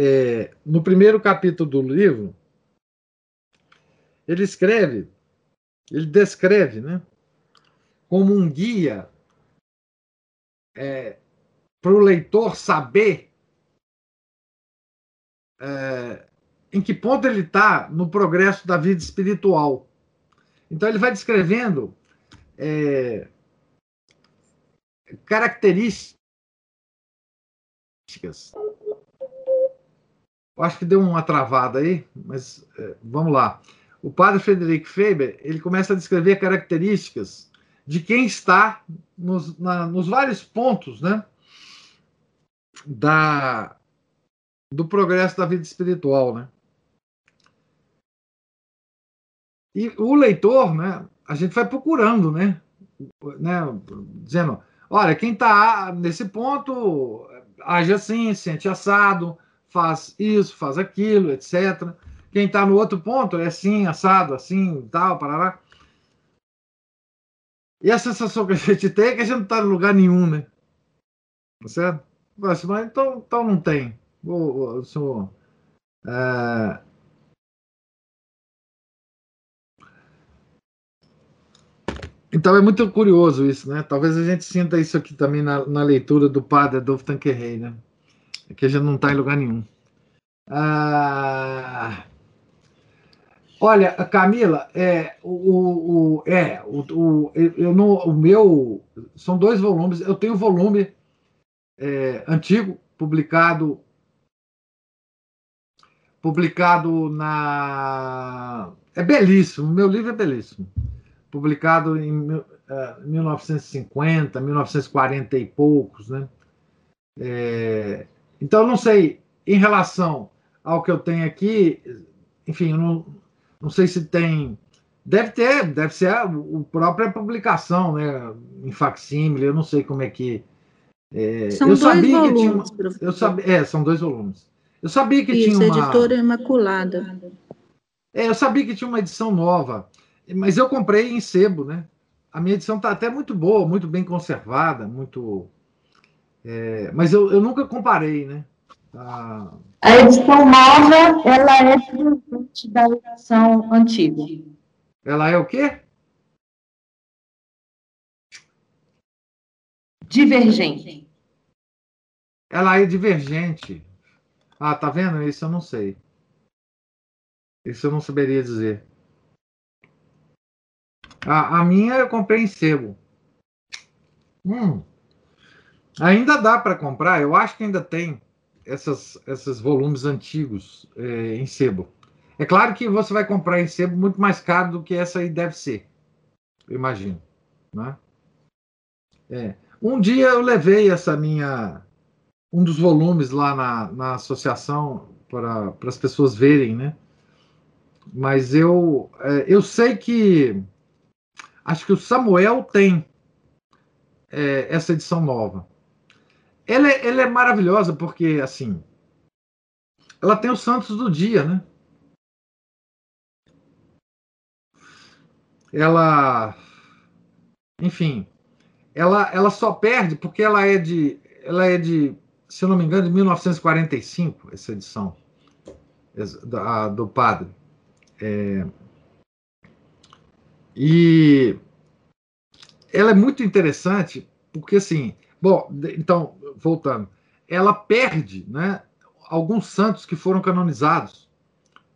no primeiro capítulo do livro, ele descreve, né, como um guia para o leitor saber em que ponto ele está no progresso da vida espiritual. Então ele vai descrevendo características. Eu acho que deu uma travada aí, mas vamos lá. O padre Frederick Faber, ele começa a descrever características de quem está nos vários pontos, né, do progresso da vida espiritual, né? E o leitor, né, a gente vai procurando, né dizendo, olha, quem está nesse ponto age assim, sente assado, faz isso, faz aquilo, etc. Quem está no outro ponto é assim, assado, assim, tal, parará. E a sensação que a gente tem é que a gente não está em lugar nenhum, né? Tá certo? Mas então não tem. Então é muito curioso isso, né? Talvez a gente sinta isso aqui também na leitura do padre Adolphe Tanquerey, né? É que a gente não está em lugar nenhum. Olha, Camila, são dois volumes. Eu tenho o volume antigo publicado na... É belíssimo, meu livro é belíssimo. Publicado em 1950, 1940 e poucos, né? Então, eu não sei, em relação ao que eu tenho aqui, enfim, eu não sei se tem... Deve ser a própria publicação, né? Em facsímile, eu não sei como é que... São dois volumes. Eu sabia que tinha uma... editora Imaculada. Eu sabia que tinha uma edição nova, mas eu comprei em sebo, né? A minha edição está até muito boa, muito bem conservada, muito... mas eu nunca comparei, né? A edição nova, ela é diferente da edição antiga. Ela é o quê? Divergente. Ela é divergente. Ah, tá vendo? Isso eu não sei. Isso eu não saberia dizer. A minha eu comprei em sebo. Ainda dá para comprar. Eu acho que ainda tem esses volumes antigos em sebo. É claro que você vai comprar em sebo muito mais caro do que essa aí deve ser. Eu imagino, né? Um dia eu levei um dos volumes lá na associação para as pessoas verem, né? Mas eu sei que... Acho que o Samuel tem essa edição nova. Ela é maravilhosa porque, assim... Ela tem os santos do dia, né? Enfim... Ela só perde porque ela é de, se eu não me engano, de 1945, essa edição do padre. E ela é muito interessante porque, assim, bom, então, voltando, ela perde, né, alguns santos que foram canonizados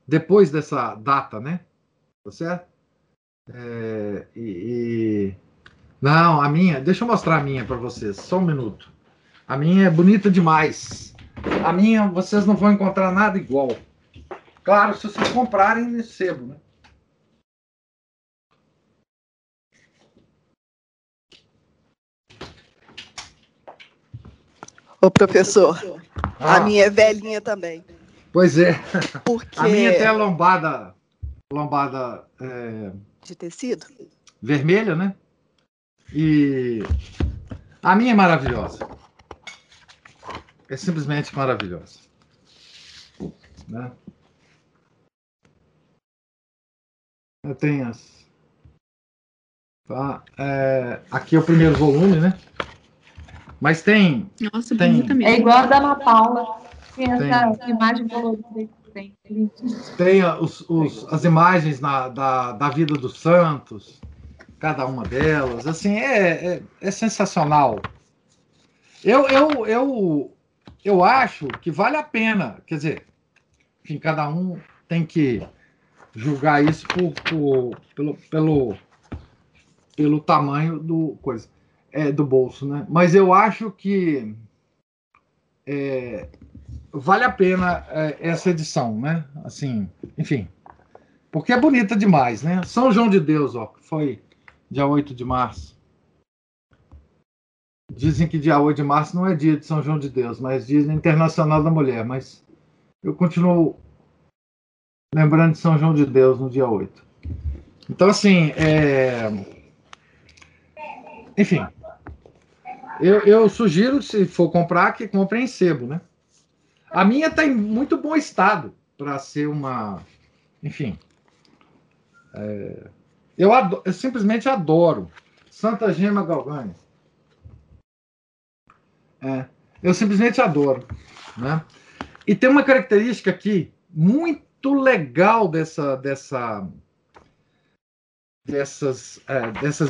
depois dessa data, né? Tá certo? Não, a minha... Deixa eu mostrar a minha para vocês. Só um minuto. A minha é bonita demais. A minha, vocês não vão encontrar nada igual. Claro, se vocês comprarem nesse sebo, né? Ô, professor, a minha é velhinha também. Pois é. Porque... A minha até é lombada. Lombada. É... De tecido? Vermelha, né? E a minha é maravilhosa. É simplesmente maravilhosa. Né? Eu tenho as. Tá? É... Aqui é o primeiro volume, né? Mas tem. Nossa, tem... É igual a da Ana Paula. Tem essa imagem colorida que tem. Tem as imagens da vida dos santos, cada uma delas. Assim, é sensacional. Eu acho que vale a pena. Quer dizer, enfim, cada um tem que julgar isso pelo tamanho do coisa. Do bolso, né? Mas eu acho que vale a pena essa edição, né? Assim, enfim, porque é bonita demais, né? São João de Deus, ó, foi dia 8 de março. Dizem que dia 8 de março não é dia de São João de Deus, mas dia internacional da mulher, mas eu continuo lembrando de São João de Deus no dia 8. Então, assim, enfim... Eu sugiro, se for comprar, que compre em sebo, né? A minha está em muito bom estado para ser uma... Enfim. Eu simplesmente adoro. Santa Gema Galgani. Eu simplesmente adoro. Né? E tem uma característica aqui muito legal dessas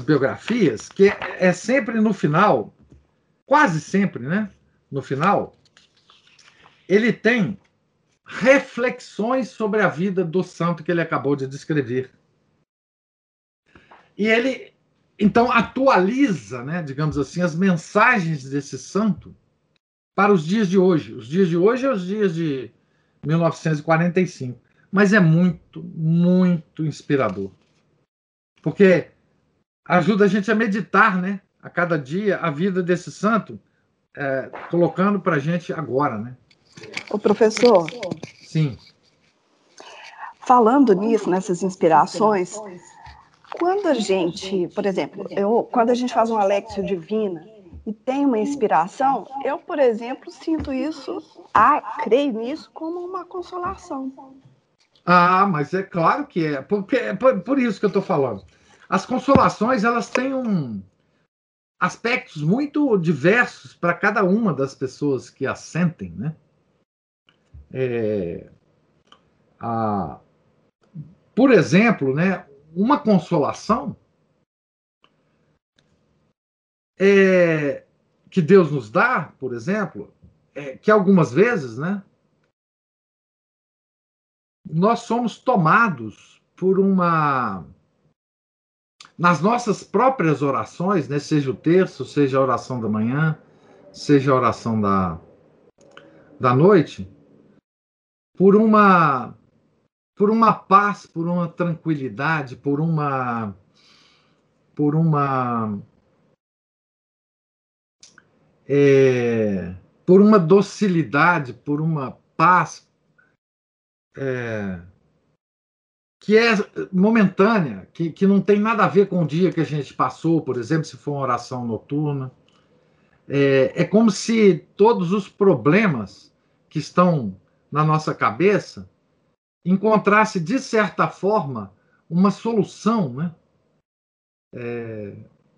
biografias, que é sempre no final... Quase sempre, né? No final, ele tem reflexões sobre a vida do santo que ele acabou de descrever. E ele, então, atualiza, né, digamos assim, as mensagens desse santo para os dias de hoje. Os dias de hoje é os dias de 1945. Mas é muito, muito inspirador. Porque ajuda a gente a meditar, né? A cada dia, a vida desse santo, colocando para a gente agora, né? Ô, professor. Sim. Falando nisso, nessas inspirações, quando a gente, por exemplo, quando a gente faz uma Lectio Divina e tem uma inspiração, eu, por exemplo, sinto isso, creio nisso como uma consolação. Ah, mas é claro que é. Por isso que eu estou falando. As consolações, elas têm aspectos muito diversos para cada uma das pessoas que as sentem, né? Por exemplo, né, uma consolação que Deus nos dá, por exemplo, que algumas vezes, né, nós somos tomados por uma... Nas nossas próprias orações, né? Seja o terço, seja a oração da manhã, seja a oração da noite, por uma paz, por uma tranquilidade, por uma docilidade, por uma paz que é momentânea, que não tem nada a ver com o dia que a gente passou, por exemplo, se for uma oração noturna. É como se todos os problemas que estão na nossa cabeça encontrasse, de certa forma, uma solução, né?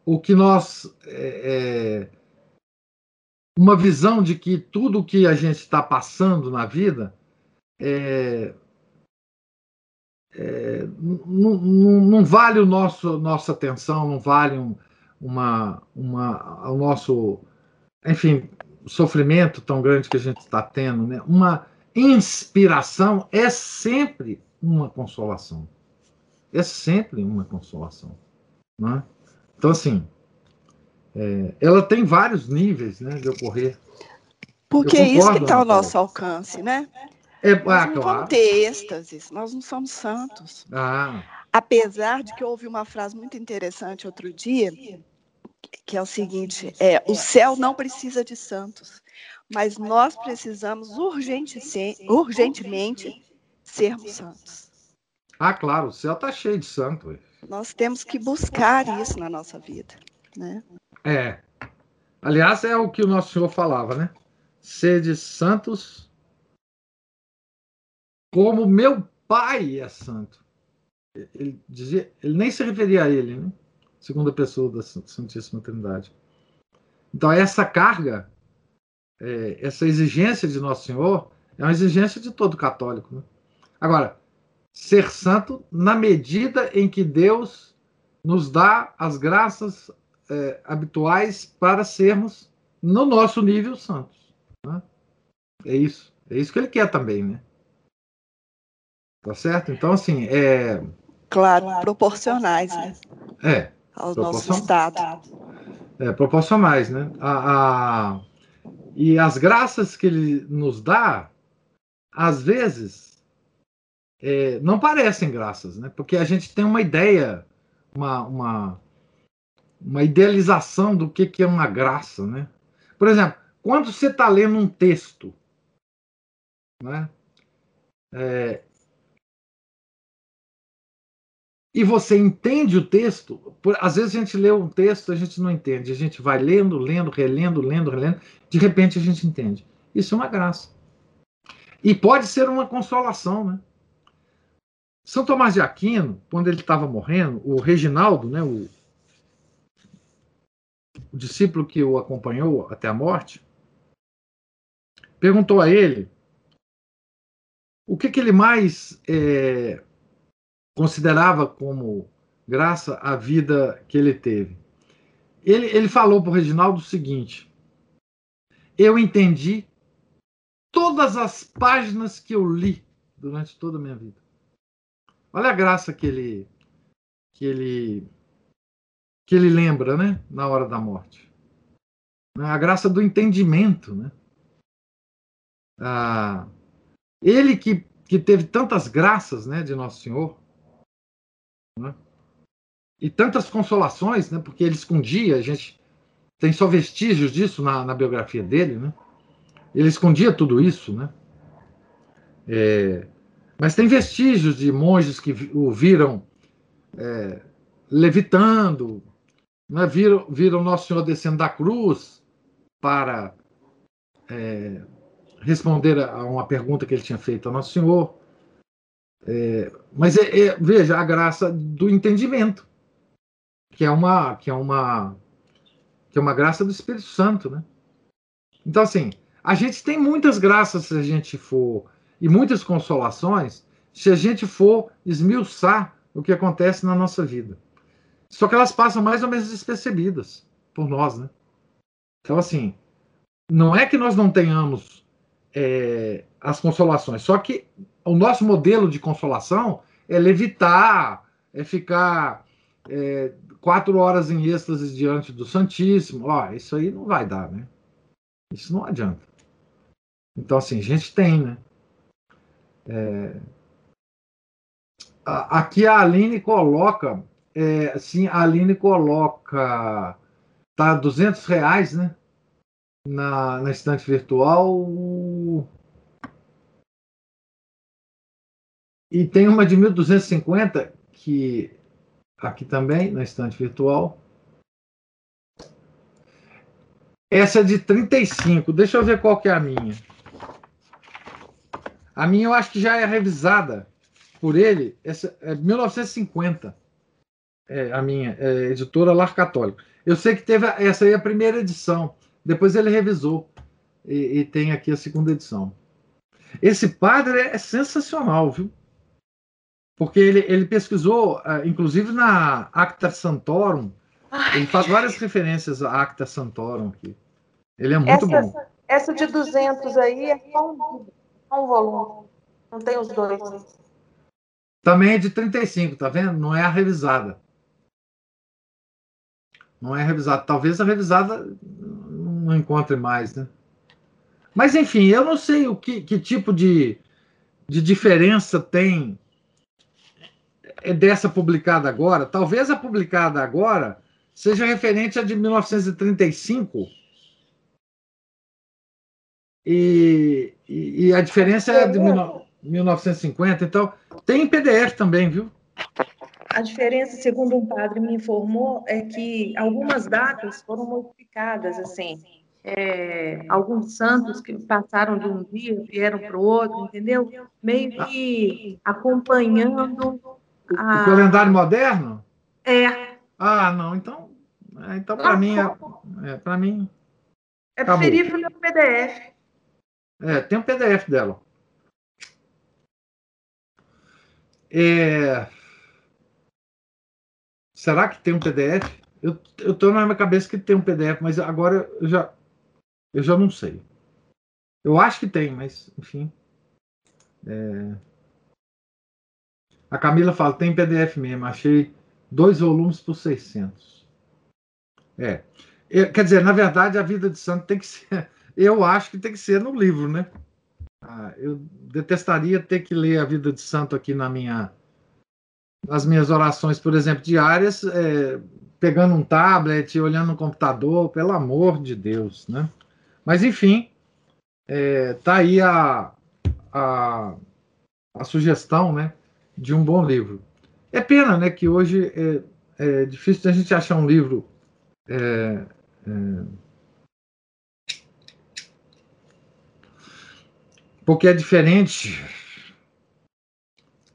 O que nós... uma visão de que tudo que a gente está passando na vida... não vale o nossa atenção, não vale o nosso, enfim, sofrimento tão grande que a gente está tendo, né? Uma inspiração é sempre uma consolação. É sempre uma consolação. Né? Então, assim, ela tem vários níveis, né, de ocorrer. Porque é isso que está ao nosso alcance, né? Nós não vamos ter êxtases, nós não somos santos. Apesar de que houve uma frase muito interessante outro dia, que é o seguinte, o céu não precisa de santos. O mas nós precisamos urgentemente sermos santos. Ah, claro, o céu está cheio de santo. Nós temos que buscar isso na nossa vida, né? É. Aliás, é o que o Nosso Senhor falava, né? Sede santos como meu Pai é santo. Ele dizia, ele nem se referia a ele, né? Segunda pessoa da Santíssima Trindade. Então, essa carga, essa exigência de Nosso Senhor, é uma exigência de todo católico, né? Agora, ser santo na medida em que Deus nos dá as graças habituais para sermos, no nosso nível, santos, né? É isso que ele quer também, né? Tá certo? Então, assim, claro, proporcionais, né? Ao nosso estado. Proporcionais, né? E as graças que ele nos dá, às vezes, não parecem graças, né? Porque a gente tem uma ideia, uma idealização do que é uma graça, né? Por exemplo, quando você está lendo um texto, né? E você entende o texto, às vezes a gente lê um texto, a gente não entende, a gente vai lendo, relendo, de repente a gente entende. Isso é uma graça. E pode ser uma consolação, né? São Tomás de Aquino, quando ele estava morrendo, o Reginaldo, né, o discípulo que o acompanhou até a morte, perguntou a ele o que ele mais... considerava como graça a vida que ele teve. Ele falou para o Reginaldo o seguinte: eu entendi todas as páginas que eu li durante toda a minha vida. Olha a graça que ele lembra, né, na hora da morte. A graça do entendimento, né? Ele que teve tantas graças, né, de Nosso Senhor, né? E tantas consolações, né? Porque ele escondia, a gente tem só vestígios disso na biografia dele, né? Ele escondia tudo isso, né? Mas tem vestígios de monges que o viram levitando, né? Viram Nosso Senhor descendo da cruz para responder a uma pergunta que ele tinha feito a Nosso Senhor. Mas veja, a graça do entendimento, que é uma graça do Espírito Santo, né? Então, assim, a gente tem muitas graças, se a gente for, e muitas consolações, se a gente for esmiuçar o que acontece na nossa vida. Só que elas passam mais ou menos despercebidas por nós, né? Então, assim, não é que nós não tenhamos as consolações, só que o nosso modelo de consolação é levitar, é ficar 4 horas em êxtase diante do Santíssimo. Ó, isso aí não vai dar, né? Isso não adianta. Então, assim, a gente tem, né? Aqui a Aline coloca... sim, a Aline coloca... Tá R$200, né? Na estante virtual... E tem uma de 1.250, que aqui também, na estante virtual. Essa é de 35. Deixa eu ver qual que é a minha. A minha eu acho que já é revisada por ele. Essa é 1950. A minha, editora Lar Católico. Eu sei que teve essa aí a primeira edição. Depois ele revisou. E tem aqui a segunda edição. Esse padre é sensacional, viu? Porque ele pesquisou, inclusive na Acta Santorum, ele faz várias referências à Acta Santorum aqui. Ele é muito bom. Essa de 200 aí é só um volume, não tem os dois. Também é de 35, tá vendo? Não é a revisada. Não é a revisada. Talvez a revisada não encontre mais, né? Mas, enfim, eu não sei o que tipo de diferença tem dessa publicada agora. Talvez a publicada agora seja referente à de 1935, E a diferença é de 1950 e tal. Tem em PDF também, viu? A diferença, segundo um padre me informou, é que algumas datas foram modificadas, assim. Alguns santos que passaram de um dia, vieram para o outro, entendeu? Meio que acompanhando... O calendário moderno? É. Ah, não, então para mim... Para mim... É preferível ler o PDF. Tem um PDF dela. Será que tem um PDF? Eu tô na minha cabeça que tem um PDF, mas agora eu já não sei. Eu acho que tem, mas, enfim. A Camila fala, tem PDF mesmo. Achei 2 volumes por R$600. Quer dizer, na verdade, a vida de santo tem que ser... Eu acho que tem que ser no livro, né? Eu detestaria ter que ler a vida de santo aqui nas minhas orações, por exemplo, diárias, pegando um tablet, olhando no computador, pelo amor de Deus, né? Mas, enfim, tá aí a sugestão, né, de um bom livro. É pena, né, que hoje é difícil a gente achar um livro... porque é diferente.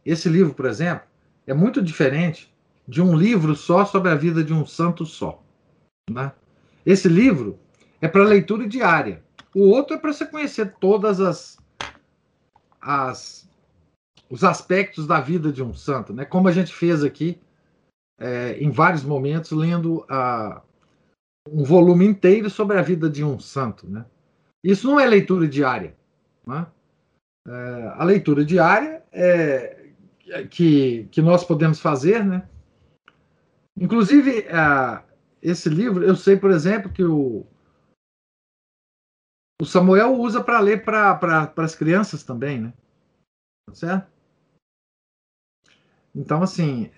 Esse livro, por exemplo, é muito diferente de um livro só sobre a vida de um santo só, né? Esse livro é para leitura diária. O outro é para você conhecer todas os aspectos da vida de um santo, né? Como a gente fez aqui em vários momentos, lendo um volume inteiro sobre a vida de um santo, né? Isso não é leitura diária, né? A leitura diária que nós podemos fazer, né? Inclusive, esse livro, eu sei, por exemplo, que o Samuel usa para ler para as crianças também, né? Tá certo? Então, assim,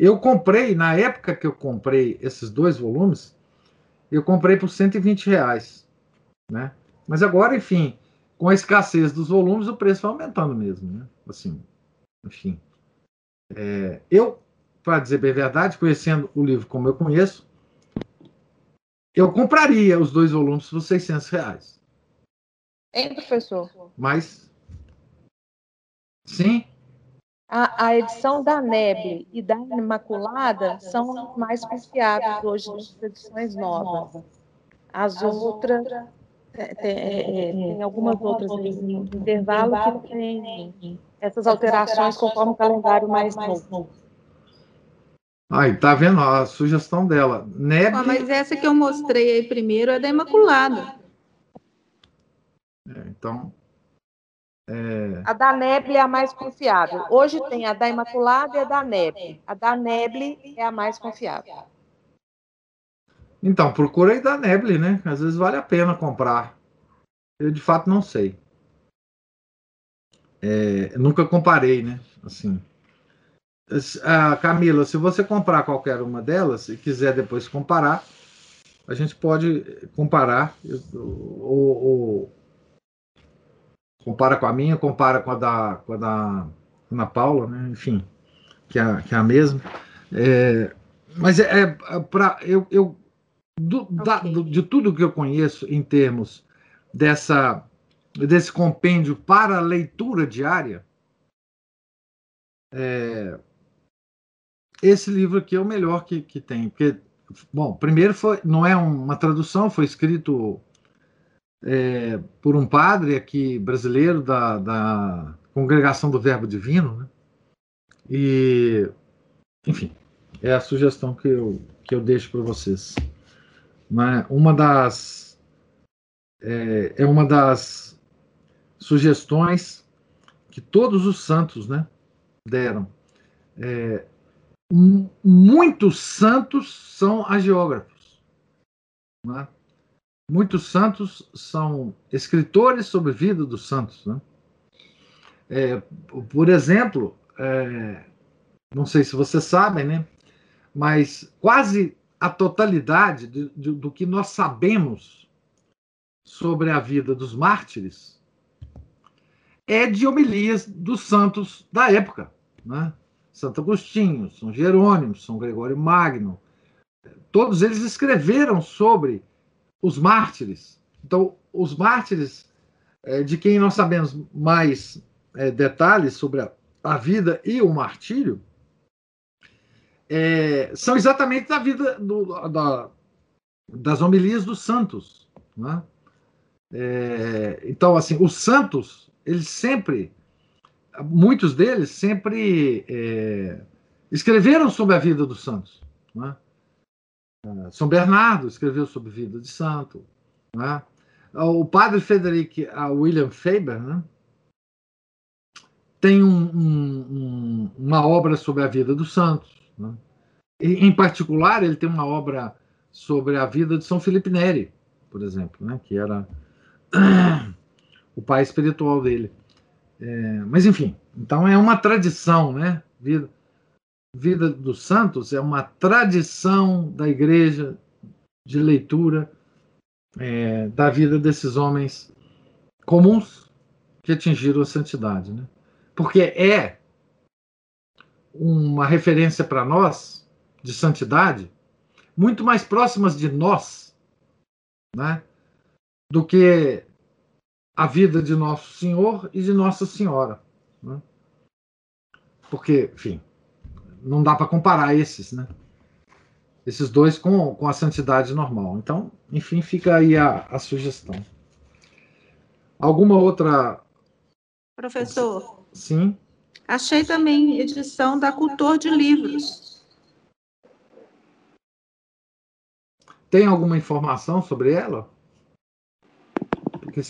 eu comprei, na época que eu comprei esses 2 volumes, eu comprei por R$120, né? Mas agora, enfim, com a escassez dos volumes, o preço vai aumentando mesmo, né? Assim, enfim. Eu, para dizer bem a verdade, conhecendo o livro como eu conheço, eu compraria os 2 volumes por R$600. Hein, professor? Mas, sim. A edição da NEB e da Imaculada são mais confiáveis hoje nas edições novas. As outras... Tem algumas outras em intervalo que tem essas alterações conforme o calendário mais novo. Aí, tá vendo a sugestão dela. Neb... mas essa que eu mostrei aí primeiro é da Imaculada. Então... A da Neble é a mais confiável. Hoje tem a da Imaculada e a da Neble. A da Neble é a mais confiável. Então, procura aí da Neble, né? Às vezes vale a pena comprar. Eu, de fato, não sei. Nunca comparei, né? Assim. Camila, se você comprar qualquer uma delas e quiser depois comparar, a gente pode comparar ou compara com a minha, compara com a da Ana Paula, né? Enfim, que é a mesma. Mas para eu de tudo que eu conheço em termos desse compêndio para leitura diária, esse livro aqui é o melhor que tem, porque, bom, primeiro não é uma tradução, foi escrito por um padre aqui brasileiro da Congregação do Verbo Divino, né? E, enfim, é a sugestão que eu deixo para vocês. Uma das sugestões que todos os santos, né, deram. Muitos santos são hagiógrafos, né? Muitos santos são escritores sobre a vida dos santos, né? Por exemplo, não sei se vocês sabem, né, mas quase a totalidade do que nós sabemos sobre a vida dos mártires é de homilias dos santos da época, né? Santo Agostinho, São Jerônimo, São Gregório Magno, todos eles escreveram sobre os mártires. Então, os mártires, de quem nós sabemos mais detalhes sobre a vida e o martírio, são exatamente da vida das homilias dos santos, né? Então, assim, os santos, eles sempre, muitos deles sempre escreveram sobre a vida dos santos, né? São Bernardo escreveu sobre a vida de santo, né? O padre Frederick William Faber, né, tem uma obra sobre a vida dos santos, né? E, em particular, ele tem uma obra sobre a vida de São Felipe Neri, por exemplo, né, que era o pai espiritual dele. Mas, enfim, então é uma tradição, né? Vida dos santos é uma tradição da Igreja de leitura da vida desses homens comuns que atingiram a santidade, né? Porque é uma referência para nós de santidade muito mais próximas de nós, né, do que a vida de Nosso Senhor e de Nossa Senhora, né? Porque, enfim, não dá para comparar esses, né? Esses dois com a santidade normal. Então, enfim, fica aí a sugestão. Alguma outra... Professor? Sim? Achei também edição da Cultor de Livros. Tem alguma informação sobre ela? Porque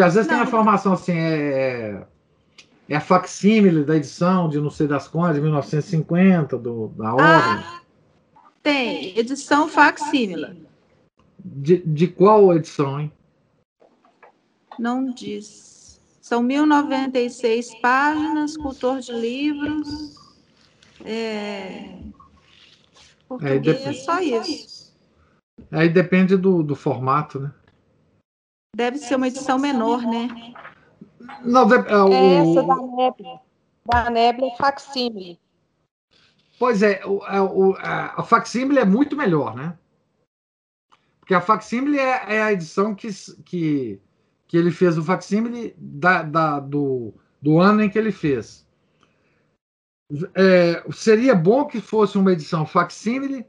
às vezes não. Tem a informação assim, é a facsímile da edição de não sei das quantas, de 1950, da obra. Tem, edição facsímile. De qual edição, hein? Não diz. São 1096 páginas, Cultor de Livros, português, é só isso. Aí depende do formato, né? Deve ser uma edição menor, né? Não, essa da Nébula é facsímile. Pois é, a facsímile é muito melhor, né? Porque a facsímile é a edição que ele fez, o facsímile do ano em que ele fez. Seria bom que fosse uma edição facsímile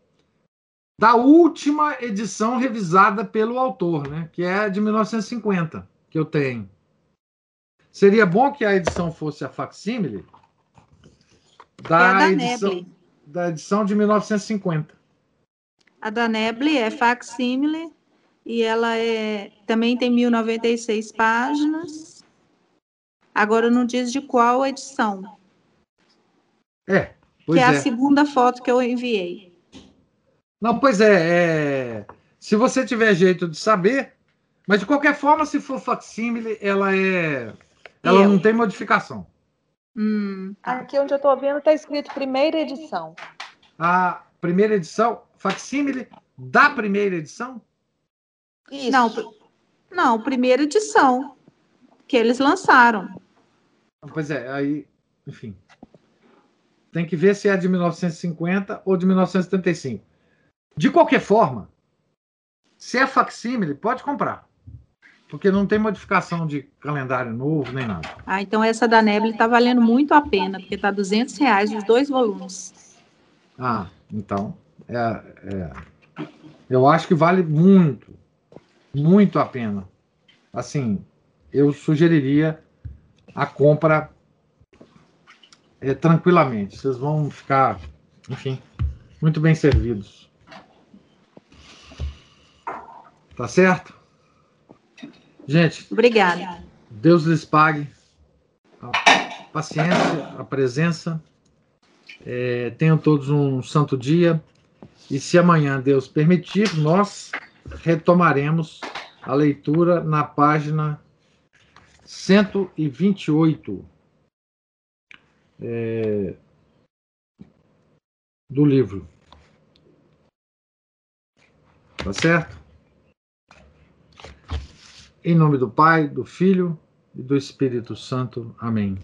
da última edição revisada pelo autor, né? Que é a de 1950, que eu tenho. Seria bom que a edição fosse a facsímile da edição de 1950. A da Neble é facsímile e ela também tem 1096 páginas. Agora não diz de qual edição. Pois a segunda foto que eu enviei. Não, pois se você tiver jeito de saber, mas de qualquer forma, se for facsímile, ela não tem modificação. Aqui onde eu estou vendo está escrito primeira edição. A primeira edição, facsímile da primeira edição? Isso. Não, primeira edição que eles lançaram. Pois aí, enfim. Tem que ver se é de 1950 ou de 1975. De qualquer forma, se é facsímile, pode comprar. Porque não tem modificação de calendário novo, nem nada. Então essa da Nebel está valendo muito a pena, porque está R$200 os dois volumes. Então, eu acho que vale muito, muito a pena. Assim, eu sugeriria a compra tranquilamente. Vocês vão ficar, enfim, muito bem servidos. Tá certo? Gente, obrigada. Deus lhes pague a paciência, a presença. Tenham todos um santo dia. E se amanhã Deus permitir, nós retomaremos a leitura na página 128 do livro. Tá certo? Em nome do Pai, do Filho e do Espírito Santo. Amém.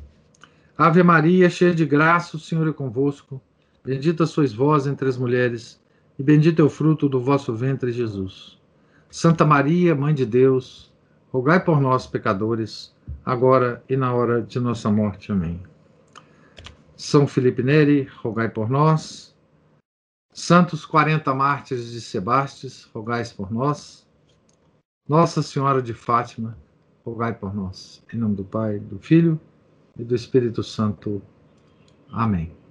Ave Maria, cheia de graça, o Senhor é convosco. Bendita sois vós entre as mulheres, e bendito é o fruto do vosso ventre, Jesus. Santa Maria, Mãe de Deus, rogai por nós, pecadores, agora e na hora de nossa morte. Amém. São Felipe Neri, rogai por nós. Santos 40 Mártires de Sebastes, rogais por nós. Nossa Senhora de Fátima, rogai por nós. Em nome do Pai, do Filho e do Espírito Santo. Amém.